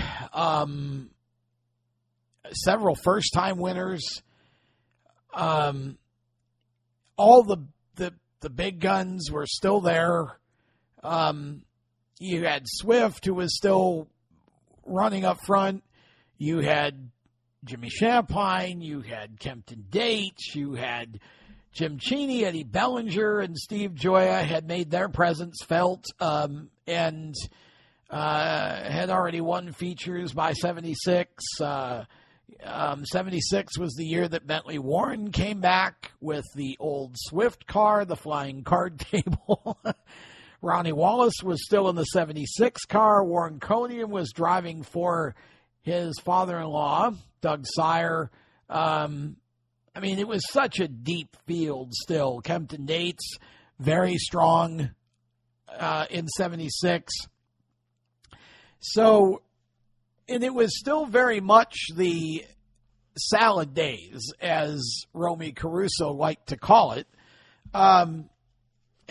Several first-time winners. All the big guns were still there. You had Swift, who was still running up front. You had Jimmy Champagne. You had Kempton Dates. You had Jim Cheney, Eddie Bellinger, and Steve Gioia had made their presence felt, and had already won features by 76. 76 was the year that Bentley Warren came back with the old Swift car, the flying card table. Ronnie Wallace was still in the 76 car. Warren Conium was driving for his father-in-law, Doug Sire. I mean, it was such a deep field still. Kempton Dates, very strong in 76. So, and it was still very much the salad days, as Romy Caruso liked to call it.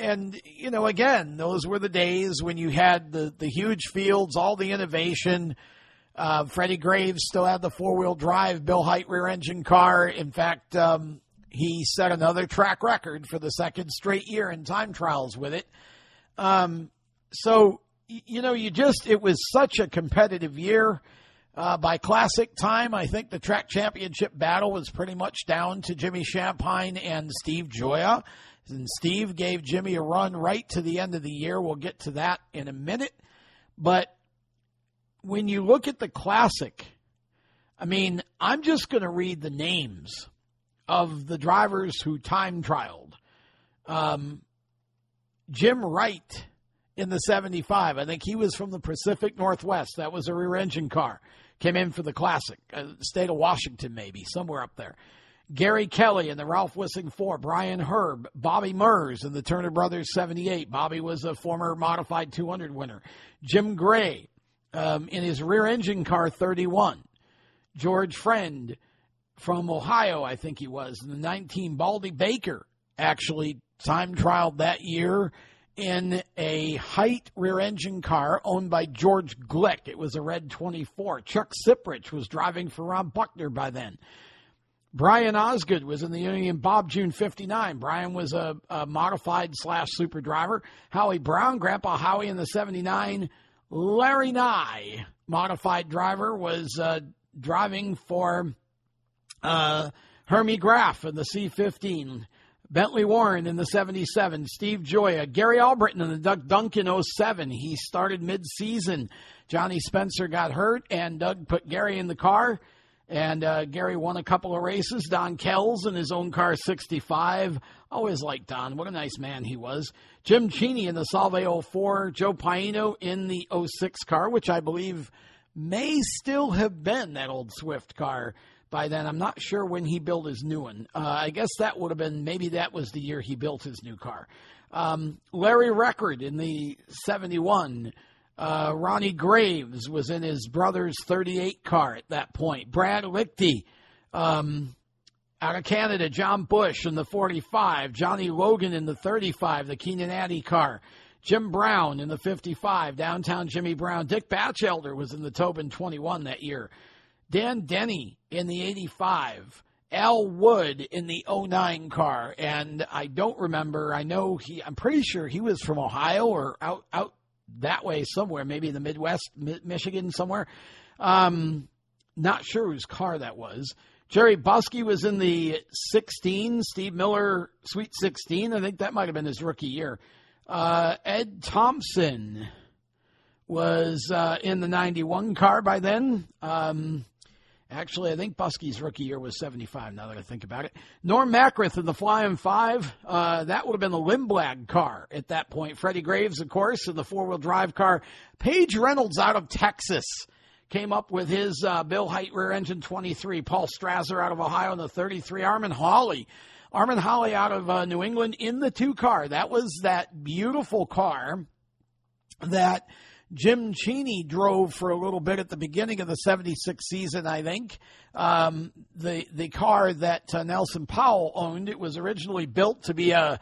And, you know, again, those were the days when you had the huge fields, all the innovation. Freddie Graves still had the four-wheel drive Bill Hite rear-engine car. In fact, he set another track record for the second straight year in time trials with it. So, you know, it was such a competitive year. By classic time, I think the track championship battle was pretty much down to Jimmy Champagne and Steve Gioia. And Steve gave Jimmy a run right to the end of the year. We'll get to that in a minute. But when you look at the classic, I mean, I'm just going to read the names of the drivers who time trialed. Jim Wright in the 75. I think he was from the Pacific Northwest. That was a rear engine car. Came in for the classic. State of Washington, maybe, somewhere up there. Gary Kelly in the Ralph Wissing 4, Brian Herb, Bobby Murs in the Turner Brothers 78. Bobby was a former Modified 200 winner. Jim Gray in his rear engine car 31. George Friend from Ohio, I think he was, in the 19. Baldy Baker actually time trialed that year in a Hite rear engine car owned by George Glick. It was a red 24. Chuck Siprich was driving for Ron Buckner by then. Brian Osgood was in the Union Bob June 59. Brian was a modified/super driver. Howie Brown, Grandpa Howie in the 79. Larry Nye, modified driver, was driving for Hermie Graff in the C-15. Bentley Warren in the 77. Steve Gioia. Gary Albritton in the Doug Duncan 07. He started mid-season. Johnny Spencer got hurt, and Doug put Gary in the car. And Gary won a couple of races. Don Kells in his own car, 65. Always liked Don. What a nice man he was. Jim Cheney in the Salve 04. Joe Paino in the 06 car, which I believe may still have been that old Swift car by then. I'm not sure when he built his new one. I guess that would have been, maybe that was the year he built his new car. Larry Record in the 71. Ronnie Graves was in his brother's 38 car at that point. Brad Lichty out of Canada. John Bush in the 45. Johnny Logan in the 35, the Keenan Addy car. Jim Brown in the 55, downtown Jimmy Brown. Dick Batchelder was in the Tobin 21 that year. Dan Denny in the 85. Al Wood in the 09 car. And I don't remember. I know I'm pretty sure he was from Ohio or out that way somewhere, maybe in the Midwest, Michigan somewhere. Not sure whose car that was. Jerry Buskey was in the 16. Steve Miller, Sweet 16. I think that might have been his rookie year. Ed Thompson was in the 91 car by then. Actually, I think Buskey's rookie year was 75, now that I think about it. Norm Macrith in the Flying Five, that would have been a Lindblad car at that point. Freddie Graves, of course, in the four-wheel drive car. Paige Reynolds out of Texas came up with his Bill Height rear engine 23. Paul Strasser out of Ohio in the 33. Armin Hawley out of New England in the 2 car. That was that beautiful car that Jim Cheney drove for a little bit at the beginning of the 76 season, I think. The car that Nelson Powell owned, it was originally built to be a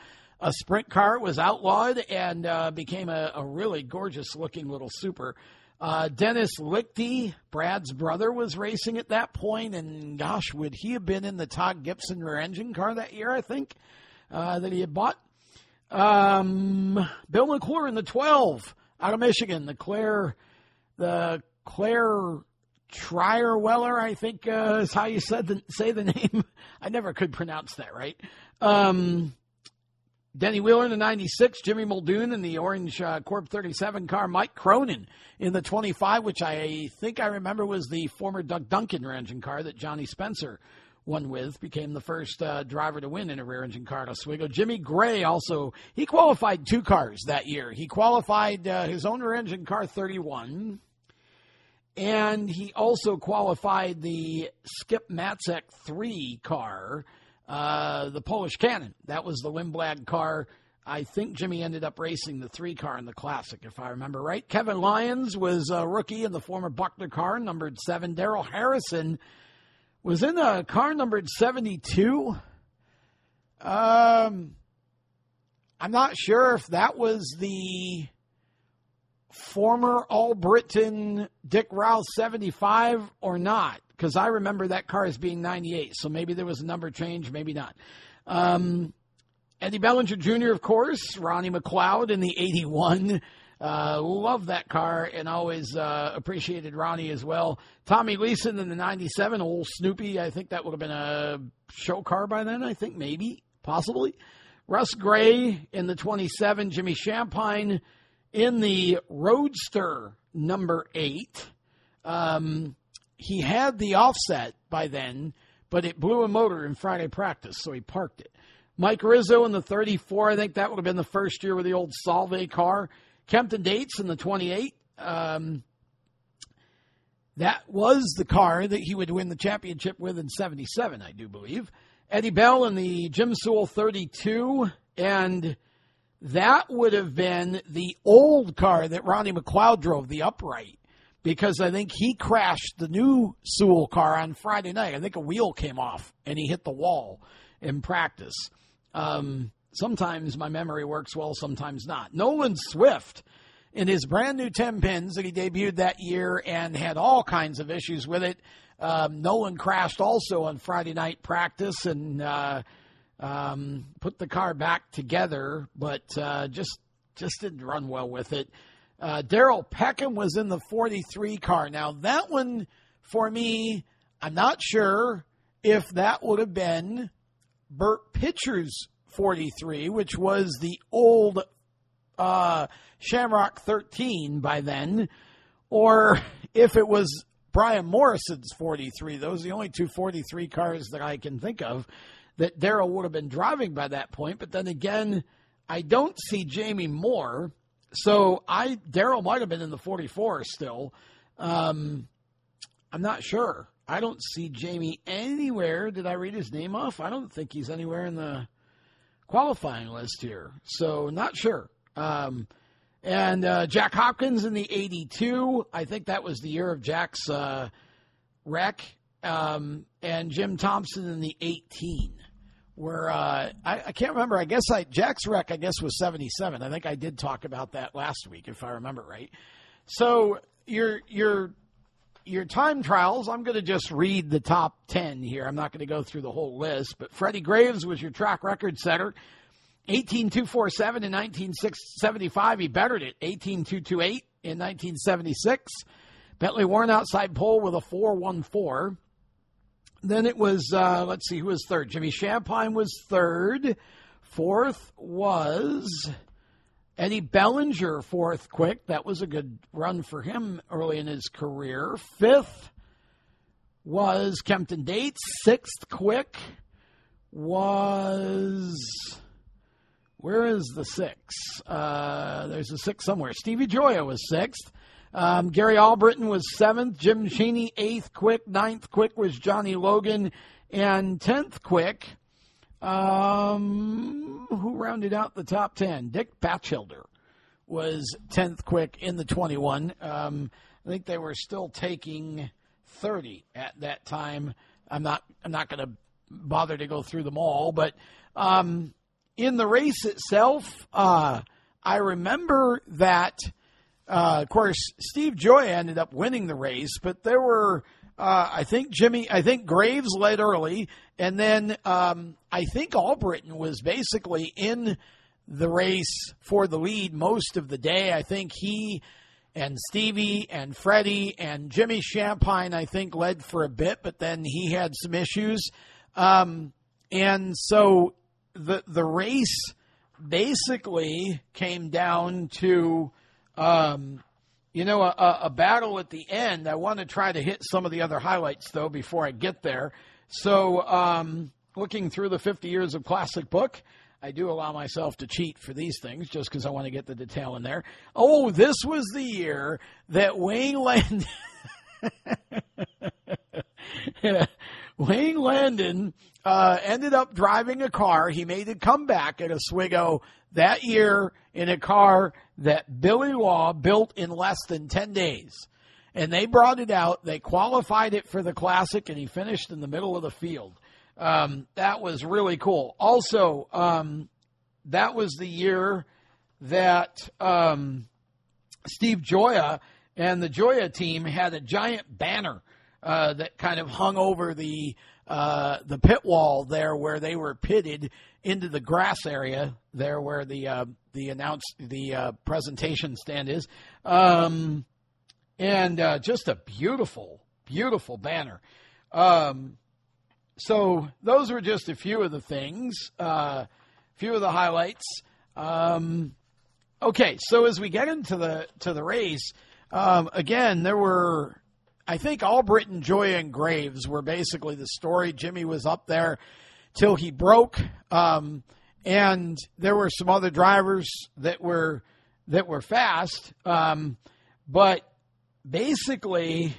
sprint car. It was outlawed and became a really gorgeous-looking little super. Dennis Lichty, Brad's brother, was racing at that point, and gosh, would he have been in the Todd Gibson rear engine car that year, I think, that he had bought. Bill McClure in the 12 out of Michigan, the Claire Trierweller, I think is how you say the name. I never could pronounce that right. Denny Wheeler in the 96, Jimmy Muldoon in the orange Corp 37 car, Mike Cronin in the 25, which I think I remember was the former Doug Duncan rear engine car that Johnny Spencer won with, became the first driver to win in a rear engine car at Oswego. Jimmy Gray also, he qualified 2 cars that year. He qualified his own rear engine car 31, and he also qualified the Skip Matzek 3 car, the Polish Cannon. That was the Lindblad car. I think Jimmy ended up racing the 3 car in the Classic, if I remember right. Kevin Lyons was a rookie in the former Buckner car, numbered 7. Daryl Harrison was in a car numbered 72. I'm not sure if that was the former All-Britain Dick Rouse 75 or not, because I remember that car as being 98, so maybe there was a number change, maybe not. Eddie Bellinger Jr., of course, Ronnie McLeod in the 81. Love that car and always appreciated Ronnie as well. Tommy Leeson in the 97, old Snoopy. I think that would have been a show car by then, I think, maybe, possibly. Russ Gray in the 27, Jimmy Champagne in the Roadster number 8. He had the offset by then, but it blew a motor in Friday practice, so he parked it. Mike Rizzo in the 34. I think that would have been the first year with the old Solvay car. Kempton Dates in the 28. That was the car that he would win the championship with in 77, I do believe. Eddie Bell in the Jim Sewell 32. And that would have been the old car that Ronnie McLeod drove, the upright, because I think he crashed the new Sewell car on Friday night. I think a wheel came off, and he hit the wall in practice. Sometimes my memory works well, sometimes not. Nolan Swift, in his brand-new 10 pins that he debuted that year and had all kinds of issues with it. Nolan crashed also on Friday night practice and put the car back together, but just didn't run well with it. Daryl Peckham was in the 43 car. Now, that one, for me, I'm not sure if that would have been Burt Pitcher's 43, which was the old Shamrock 13 by then, or if it was Brian Morrison's 43. Those are the only two 43 cars that I can think of that Daryl would have been driving by that point. But then again, I don't see Jamie Moore. So Daryl might have been in the 44 still. I'm not sure. I don't see Jamie anywhere. Did I read his name off? I don't think he's anywhere in the qualifying list here. So not sure. And Jack Hopkins in the 82. I think that was the year of Jack's wreck. And Jim Thompson in the 18. Where I can't remember. I guess Jack's wreck, I guess, was 77. I think I did talk about that last week, if I remember right. So your time trials, I'm going to just read the top 10 here. I'm not going to go through the whole list. But Freddie Graves was your track record setter. 18.247 in 1975. He bettered it. 18.228 in 1976. Bentley Warren outside pole with a 4.14. Then it was, let's see, who was third? Jimmy Champagne was third. Fourth was Eddie Bellinger, fourth quick. That was a good run for him early in his career. Fifth was Kempton Dates. Sixth quick was... Where is the sixth? There's a sixth somewhere. Stevie Joya was sixth. Gary Albritton was seventh. Jim Cheney, eighth quick. Ninth quick was Johnny Logan. And 10th quick, who rounded out the top 10? Dick Batchelder was 10th quick in the 21. I think they were still taking 30 at that time. I'm not going to bother to go through them all, but in the race itself, I remember that, of course, Steve Joya ended up winning the race, but there were... I think Graves led early, and then I think Albritton was basically in the race for the lead most of the day. I think he and Stevie and Freddie and Jimmy Champagne, I think, led for a bit, but then he had some issues. And so the race basically came down to... a battle at the end. I want to try to hit some of the other highlights, though, before I get there. So looking through the 50 Years of Classic book, I do allow myself to cheat for these things just because I want to get the detail in there. Oh, this was the year that Wayne Landon ended up driving a car. He made a comeback at Oswego that year in a car that Billy Law built in less than 10 days. And they brought it out. They qualified it for the Classic, and he finished in the middle of the field. That was really cool. Also, that was the year that Steve Joya and the Joya team had a giant banner that kind of hung over the pit wall there where they were pitted into the grass area there where the presentation stand is. And just a beautiful, beautiful banner. So those were just a few of the things, few of the highlights. Okay. So as we get into the race, again, there were, I think Albritton, Joya, and Graves were basically the story. Jimmy was up there till he broke, and there were some other drivers that were fast, but basically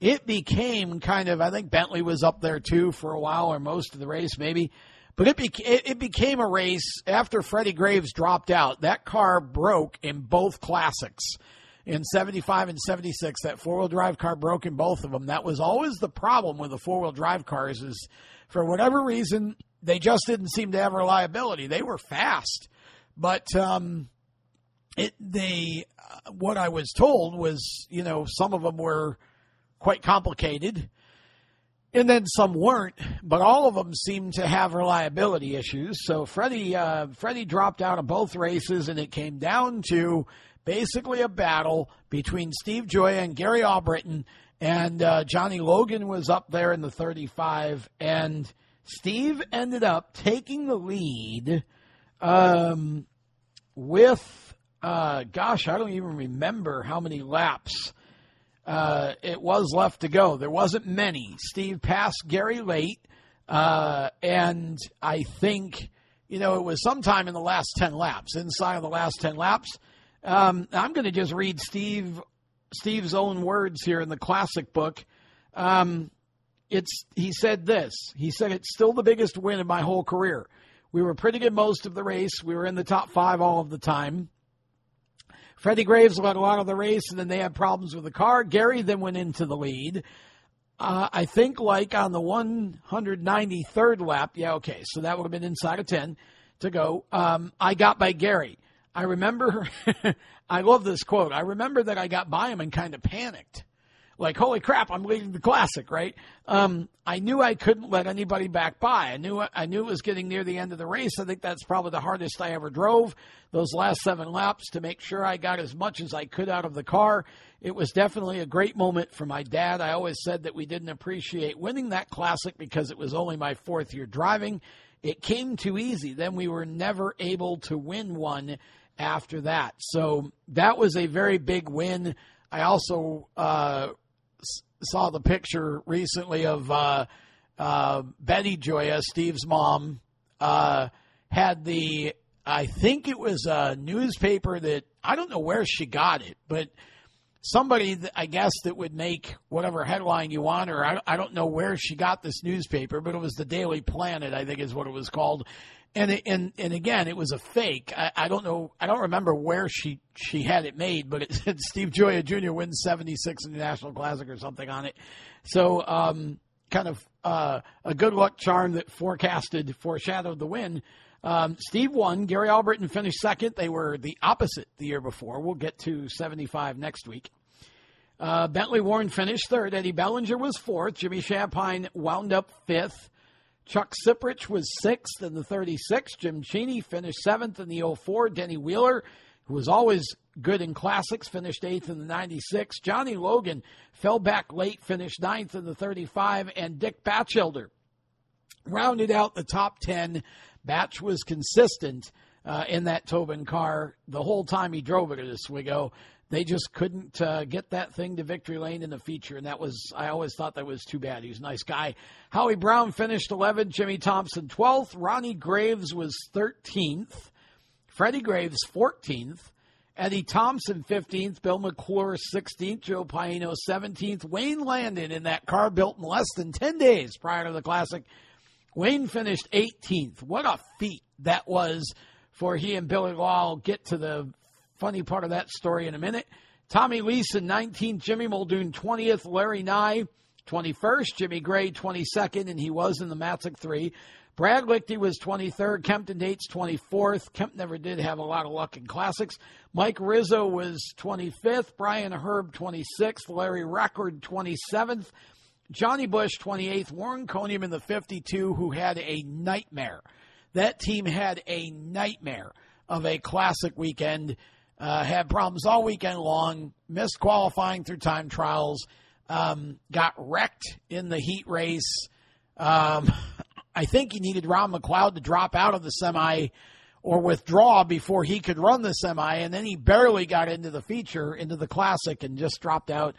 it became kind of, I think Bentley was up there too for a while or most of the race maybe, but it became a race after Freddie Graves dropped out. That car broke in both Classics. In 75 and 76, that four-wheel drive car broke in both of them. That was always the problem with the four-wheel drive cars is, for whatever reason, they just didn't seem to have reliability. They were fast. But what I was told was, some of them were quite complicated, and then some weren't, but all of them seemed to have reliability issues. So Freddie dropped out of both races, and it came down to... basically a battle between Steve Joya and Gary Albritton, and Johnny Logan was up there in the 35, and Steve ended up taking the lead with, I don't even remember how many laps it was left to go. There wasn't many. Steve passed Gary late, and I think, it was sometime in the last 10 laps, inside of the last 10 laps. I'm going to just read Steve's own words here in the Classic book. He said this. He said, "It's still the biggest win of my whole career. We were pretty good most of the race. We were in the top five all of the time. Freddie Graves led a lot of the race, and then they had problems with the car. Gary then went into the lead. I think like on the 193rd lap. Yeah, okay, so that would have been inside of 10 to go. I got by Gary. I remember, I love this quote, I remember that I got by him and kind of panicked. Like, holy crap, I'm leading the Classic, right? I knew I couldn't let anybody back by. I knew it was getting near the end of the race. I think that's probably the hardest I ever drove, those last 7 laps, to make sure I got as much as I could out of the car. It was definitely a great moment for my dad. I always said that we didn't appreciate winning that Classic because it was only my 4th year driving. It came too easy. Then we were never able to win one after that." So that was a very big win. I also saw the picture recently of Betty Joya, Steve's mom, had the, I think it was a newspaper that, I don't know where she got it, but somebody, I guess, that would make whatever headline you want, or I don't know where she got this newspaper, but it was the Daily Planet, I think is what it was called. And again, it was a fake. I don't know. I don't remember where she had it made, but it said Steve Joya Jr. wins 76 in the National Classic or something on it. So kind of a good luck charm that foreshadowed the win. Steve won. Gary Albritton finished second. They were the opposite the year before. We'll get to 75 next week. Bentley Warren finished third. Eddie Bellinger was fourth. Jimmy Champagne wound up fifth. Chuck Siprich was sixth in the 36. Jim Cheney finished seventh in the 04. Denny Wheeler, who was always good in classics, finished eighth in the 96. Johnny Logan fell back late, finished ninth in the 35. And Dick Batchelder rounded out the top 10. Batch was consistent in that Tobin car the whole time he drove it at Oswego. They just couldn't get that thing to victory lane in the feature, and I always thought that was too bad. He was a nice guy. Howie Brown finished 11th, Jimmy Thompson 12th, Ronnie Graves was 13th, Freddie Graves 14th, Eddie Thompson 15th, Bill McClure 16th, Joe Paino 17th, Wayne Landon in that car built in less than 10 days prior to the Classic. Wayne finished 18th. What a feat that was for he and Billy Law. I'll get to the funny part of that story in a minute. Tommy Leeson, 19th. Jimmy Muldoon, 20th. Larry Nye, 21st. Jimmy Gray, 22nd, and he was in the Matzik 3. Brad Lichty was 23rd. Kempton Dates, 24th. Kemp never did have a lot of luck in classics. Mike Rizzo was 25th. Brian Herb, 26th. Larry Record, 27th. Johnny Bush, 28th. Warren Conium in the 52, who had a nightmare. That team had a nightmare of a classic weekend. Had problems all weekend long, missed qualifying through time trials, got wrecked in the heat race. I think he needed Ron McLeod to drop out of the semi or withdraw before he could run the semi, and then he barely got into the feature, into the classic, and just dropped out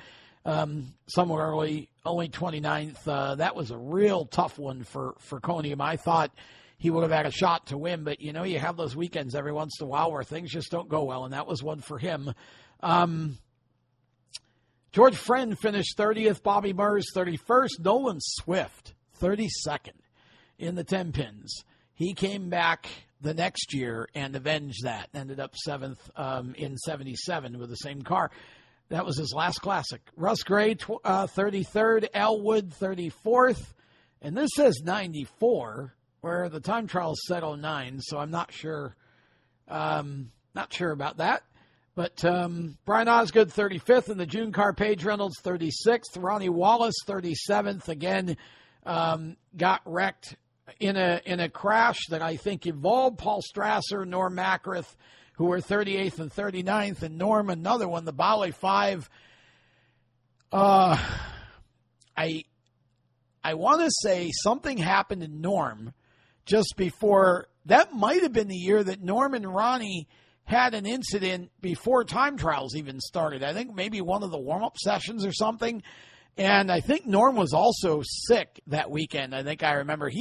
somewhere early, only 29th. That was a real tough one for Conium. I thought he would have had a shot to win, but, you know, you have those weekends every once in a while where things just don't go well, and that was one for him. George Friend finished 30th, Bobby Murs 31st, Nolan Swift 32nd in the 10 pins. He came back the next year and avenged that, ended up 7th in 77 with the same car. That was his last classic. Russ Gray, 33rd, Al Wood 34th, and this says 94, where the time trials said 09, so I'm not sure about that. But Brian Osgood, 35th, in the June car, Paige Reynolds, 36th. Ronnie Wallace, 37th, again, got wrecked in a crash that I think involved Paul Strasser, Norm Macrith, who were 38th and 39th, and Norm, another one, the Bally 5. I want to say something happened to Norm just before. That might have been the year that Norm and Ronnie had an incident before time trials even started. I think maybe one of the warm-up sessions or something. And I think Norm was also sick that weekend. I think I remember a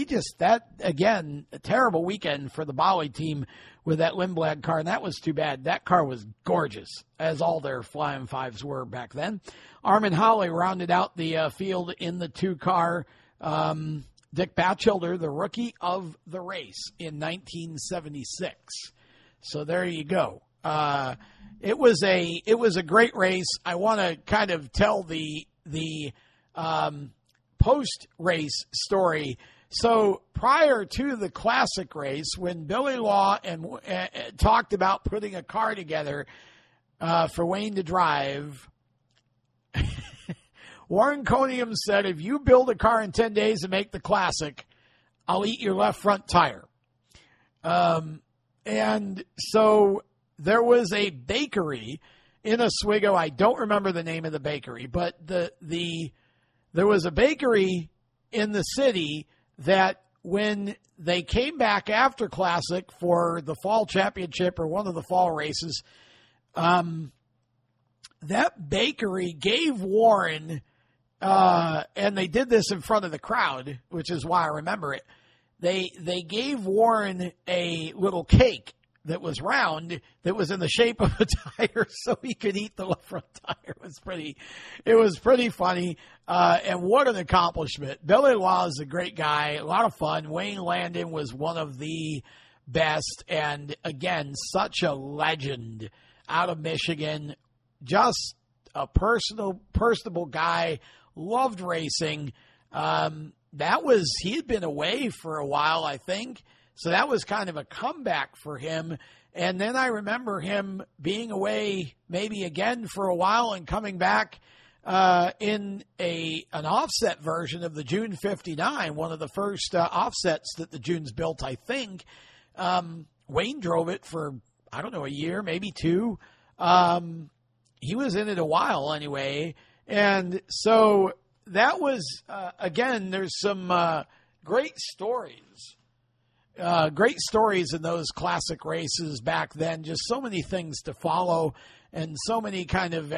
terrible weekend for the Bally team with that Lindblad car. And that was too bad. That car was gorgeous, as all their Flying Fives were back then. Armin Holley rounded out the field in the two-car. Dick Batchelder, the rookie of the race in 1976. So there you go. It was a great race. I want to kind of tell the post-race story. So prior to the classic race, when Billy Law and talked about putting a car together for Wayne to drive, Warren Conium said, if you build a car in 10 days and make the classic, I'll eat your left front tire. And so there was a bakery in Oswego. I don't remember the name of the bakery, but there was a bakery in the city that when they came back after Classic for the fall championship or one of the fall races, that bakery gave Warren And they did this in front of the crowd, which is why I remember it. They gave Warren a little cake that was round, that was in the shape of a tire, so he could eat the front tire. It was pretty funny. And what an accomplishment. Billy Law is a great guy, a lot of fun. Wayne Landon was one of the best. And again, such a legend out of Michigan, just a personable guy, loved racing. He had been away for a while, I think. So that was kind of a comeback for him. And then I remember him being away maybe again for a while and coming back in an offset version of the June 59, one of the first offsets that the Junes built, I think. Wayne drove it for, I don't know, a year, maybe two. He was in it a while anyway. And so that was, again, there's some great stories. Great stories in those classic races back then. Just so many things to follow and so many kind of,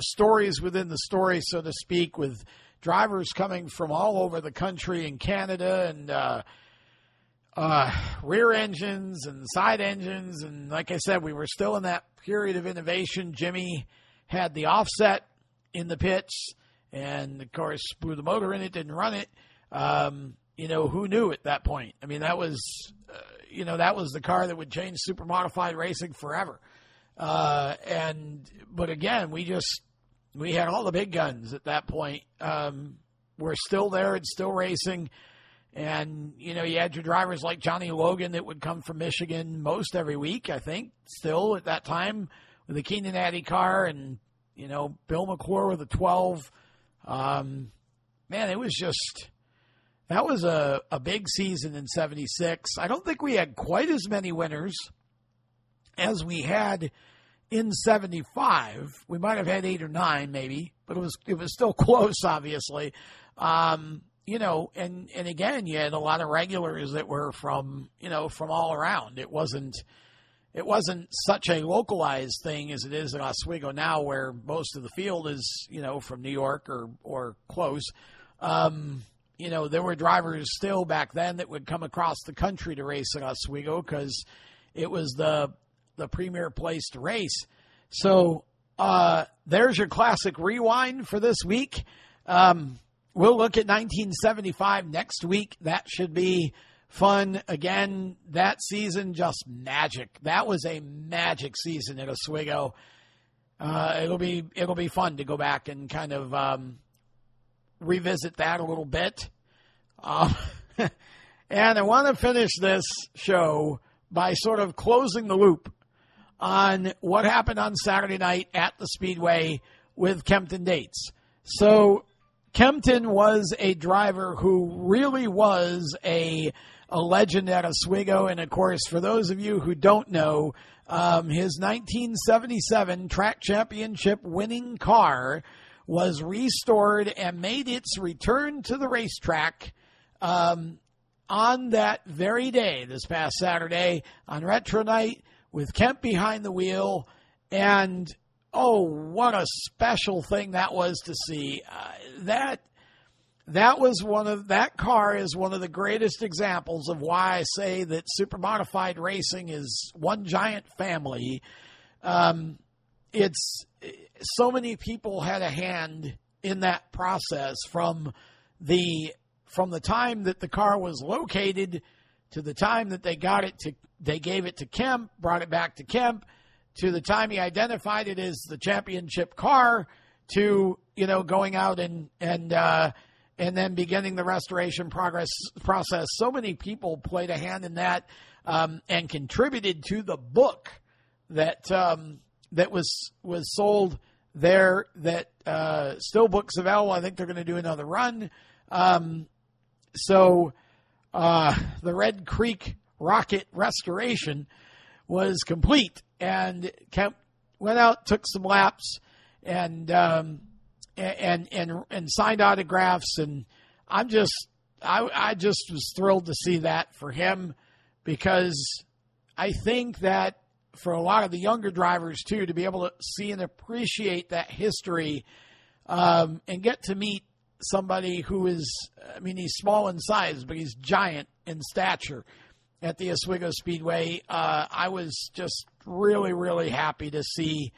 stories within the story, so to speak, with drivers coming from all over the country and Canada and rear engines and side engines. And like I said, we were still in that period of innovation. Jimmy had the offset in the pits and, of course, blew the motor in it, didn't run it. Who knew at that point? I mean, that was, that was the car that would change super modified racing forever. But again, we had all the big guns at that point. We're still there and still racing. And, you had your drivers like Johnny Logan that would come from Michigan most every week, I think, still at that time with the Keenan Addy car and, Bill McClure with a 12. It was just... That was a big season in 76. I don't think we had quite as many winners as we had in 75. We might have had 8 or 9 maybe, but it was still close, obviously. And again, you had a lot of regulars that were from all around. It wasn't such a localized thing as it is in Oswego now, where most of the field is, from New York or close. There were drivers still back then that would come across the country to race at Oswego because it was the premier place to race. So there's your classic rewind for this week. We'll look at 1975 next week. That should be fun. Again, that season, just magic. That was a magic season at Oswego. It'll be fun to go back and kind of revisit that a little bit. And I want to finish this show by sort of closing the loop on what happened on Saturday night at the Speedway with Kempton Dates. So Kempton was a driver who really was a legend at Oswego. And of course, for those of you who don't know, his 1977 track championship winning car was restored and made its return to the racetrack on that very day, this past Saturday, on Retro Night, with Kemp behind the wheel. And, oh, what a special thing that was to see. That car is one of the greatest examples of why I say that supermodified racing is one giant family. So many people had a hand in that process, from the time that the car was located to the time that they gave it to Kemp, brought it back to Kemp, to the time he identified it as the championship car, to going out and then beginning the restoration process. So many people played a hand in that and contributed to the book that. That was sold there, that still books available. I think they're going to do another run. The Red Creek Rocket restoration was complete, and Kemp went out, took some laps, and signed autographs. And I just was thrilled to see that for him, because I think that, for a lot of the younger drivers, too, to be able to see and appreciate that history and get to meet somebody who is, I mean, he's small in size, but he's giant in stature at the Oswego Speedway. I was just really, really happy to see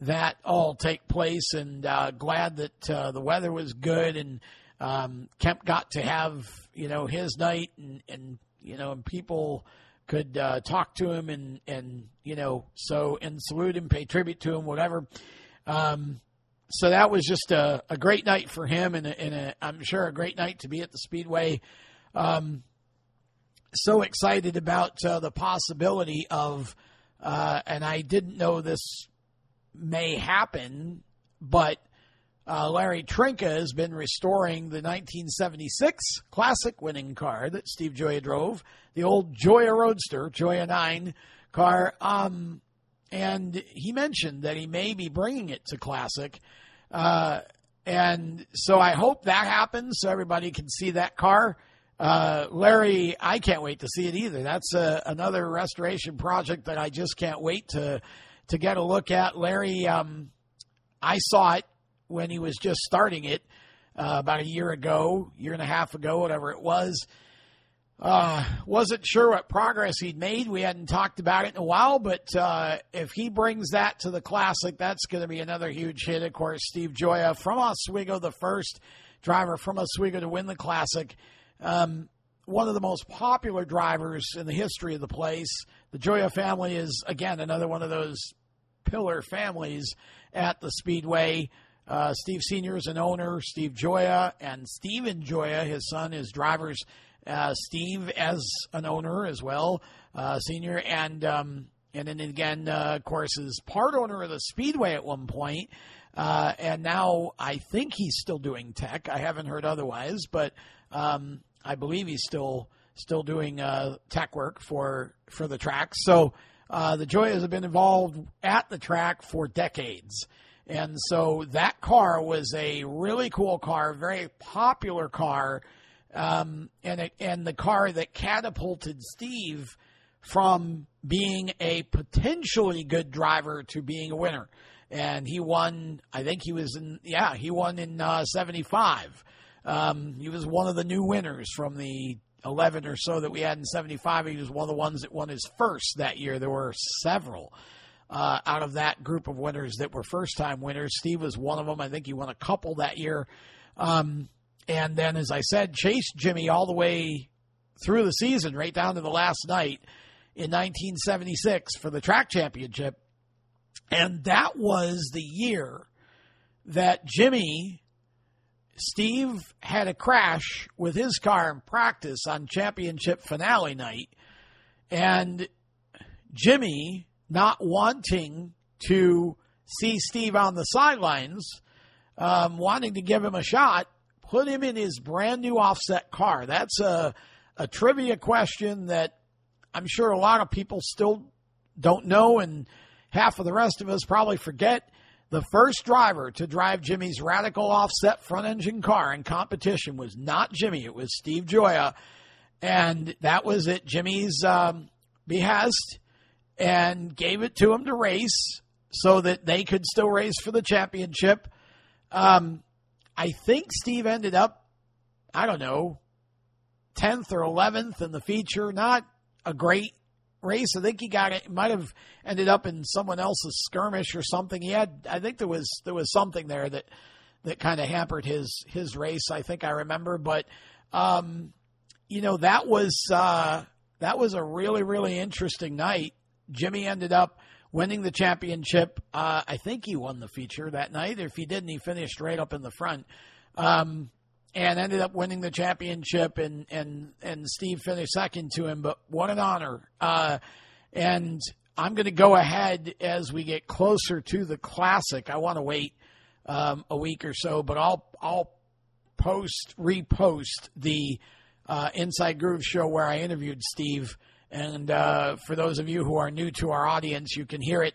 that all take place, and glad that the weather was good, and Kemp got to have, you know, his night, and you know, and people could talk to him and, you know, so, and salute him, pay tribute to him, whatever. So that was just a great night for him, and I'm sure a great night to be at the Speedway. So excited about the possibility of, and I didn't know this may happen, but Larry Trinka has been restoring the 1976 Classic winning car that Steve Gioia drove, the old Gioia Roadster, Gioia 9 car. And he mentioned that he may be bringing it to Classic. And so I hope that happens so everybody can see that car. Larry, I can't wait to see it either. That's another restoration project that I just can't wait to get a look at. Larry, I saw it when he was just starting it about a year ago, year and a half ago, whatever it was. Wasn't sure what progress he'd made. We hadn't talked about it in a while, but if he brings that to the Classic, that's going to be another huge hit. Of course, Steve Gioia from Oswego, the first driver from Oswego to win the Classic. One of the most popular drivers in the history of the place. The Gioia family is, again, another one of those pillar families at the Speedway. Steve Sr. is an owner. Steve Gioia and Steven Gioia, his son, is drivers. Steve as an owner as well, Sr. And then again, of course, is part owner of the Speedway at one point. And now I think he's still doing tech. I haven't heard otherwise, but I believe he's still doing tech work for the track. So the Gioias have been involved at the track for decades. And so that car was a really cool car, very popular car, and the car that catapulted Steve from being a potentially good driver to being a winner. And he won, I think he was in, yeah, he won in 75. He was one of the new winners from the 11 or so that we had in 75. He was one of the ones that won his first that year. There were several out of that group of winners that were first-time winners. Steve was one of them. I think he won a couple that year. And then, as I said, chased Jimmy all the way through the season, right down to the last night in 1976 for the track championship. And that was the year that Steve had a crash with his car in practice on championship finale night. And Jimmy, not wanting to see Steve on the sidelines, wanting to give him a shot, put him in his brand new offset car. That's a trivia question that I'm sure a lot of people still don't know, and half of the rest of us probably forget. The first driver to drive Jimmy's radical offset front engine car in competition was not Jimmy. It was Steve Gioia. And that was at Jimmy's behest, and gave it to him to race so that they could still race for the championship. I think Steve ended up, 10th or 11th in the feature. Not a great race. I think he got it. Might have ended up in someone else's skirmish or something. He had, I think there was something there that kind of hampered his race. I think I remember, but you know, that was a really, really interesting night. Jimmy ended up winning the championship. I think he won the feature that night. If he didn't, he finished right up in the front, and ended up winning the championship, and Steve finished second to him. But what an honor. And I'm going to go ahead as we get closer to the Classic. I want to wait a week or so, but I'll repost the Inside Groove show where I interviewed Steve. And for those of you who are new to our audience, you can hear it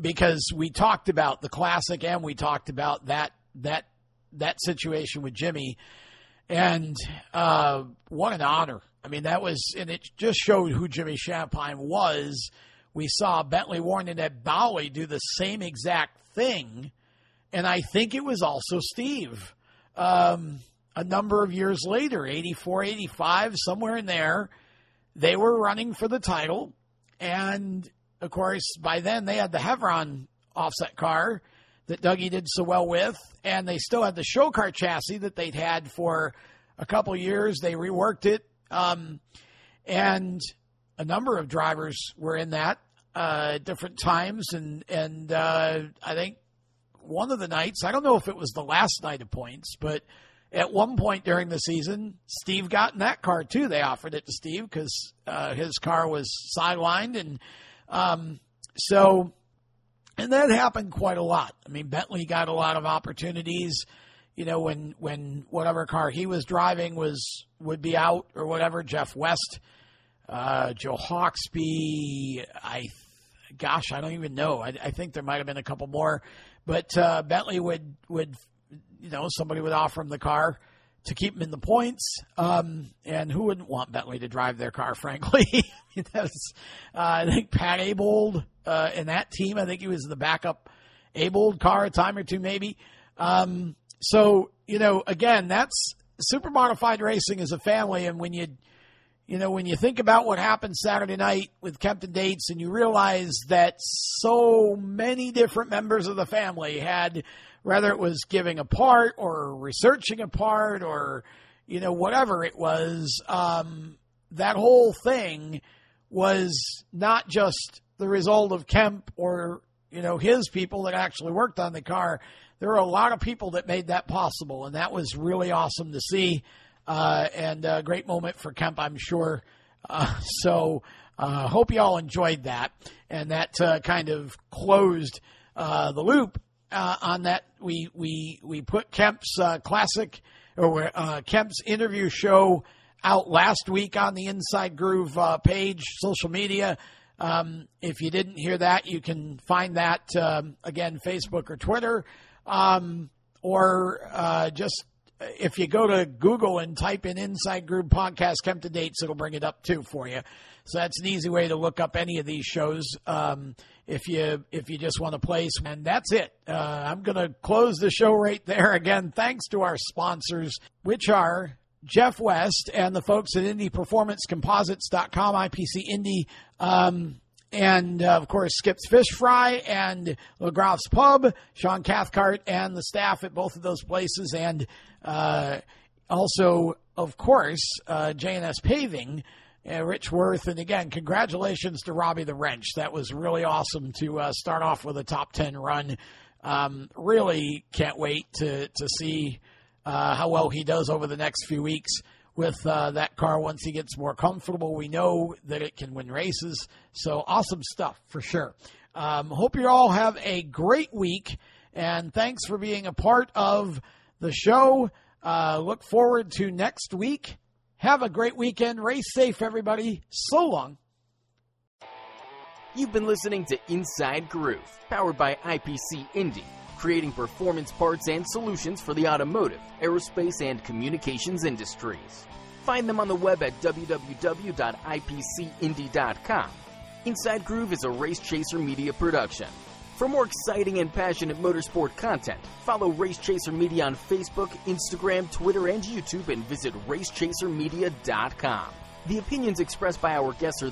because we talked about the Classic, and we talked about that situation with Jimmy. And what an honor. I mean, it just showed who Jimmy Champagne was. We saw Bentley Warren and Ed Bowley do the same exact thing And I think it was also Steve. A number of years later, 84, 85, somewhere in there, they were running for the title. And, of course, by then they had the Chevron offset car that Dougie did so well with. And they still had the show car chassis that they'd had for a couple years. They reworked it. And a number of drivers were in that at different times. And I think one of the nights, I don't know if it was the last night of points, but at one point during the season, Steve got in that car, too. They offered it to Steve because his car was sidelined. And that happened quite a lot. I mean, Bentley got a lot of opportunities, you know, when whatever car he was driving would be out or whatever. Jeff West, Joe Hawksby, I don't even know. I think there might have been a couple more. But Bentley would you know, somebody would offer him the car to keep him in the points. And who wouldn't want Bentley to drive their car, frankly? I think Pat Abold in that team, I think he was the backup Abold car a time or two maybe. So, you know, again, that's super modified racing as a family. And when you think about what happened Saturday night with Kempton Dates and you realize that so many different members of the family had, whether it was giving a part or researching a part or, you know, whatever it was, that whole thing was not just the result of Kemp or, you know, his people that actually worked on the car. There were a lot of people that made that possible, and that was really awesome to see. And a great moment for Kemp, I'm sure. So hope you all enjoyed that. And that kind of closed the loop on that. We put Kemp's Kemp's interview show out last week on the Inside Groove page, social media. If you didn't hear that, you can find that, again, Facebook or Twitter, or just if you go to Google and type in Inside Groove Podcast Kempton Dates, it'll bring it up too for you. So that's an easy way to look up any of these shows if you just want to place. And that's it. I'm going to close the show right there. Again, thanks to our sponsors, which are Jeff West and the folks at Indy Performance Composites.com, IPC Indy, and, of course, Skip's Fish Fry and LeGroff's Pub, Sean Cathcart and the staff at both of those places, and also, of course, J&S Paving, Rich Worth. And, again, congratulations to Robbie the Wrench. That was really awesome to start off with a top 10 run. Really can't wait to see how well he does over the next few weeks with that car once he gets more comfortable. We know that it can win races. So awesome stuff for sure. Hope you all have a great week, and thanks for being a part of the show. Look forward to next week. Have a great weekend. Race safe, everybody. So long. You've been listening to Inside Groove, powered by IPC Indy, creating performance parts and solutions for the automotive, aerospace, and communications industries. Find them on the web at www.ipcindy.com. Inside Groove is a Race Chaser Media production. For more exciting and passionate motorsport content, follow Race Chaser Media on Facebook, Instagram, Twitter, and YouTube, and visit racechasermedia.com. The opinions expressed by our guests are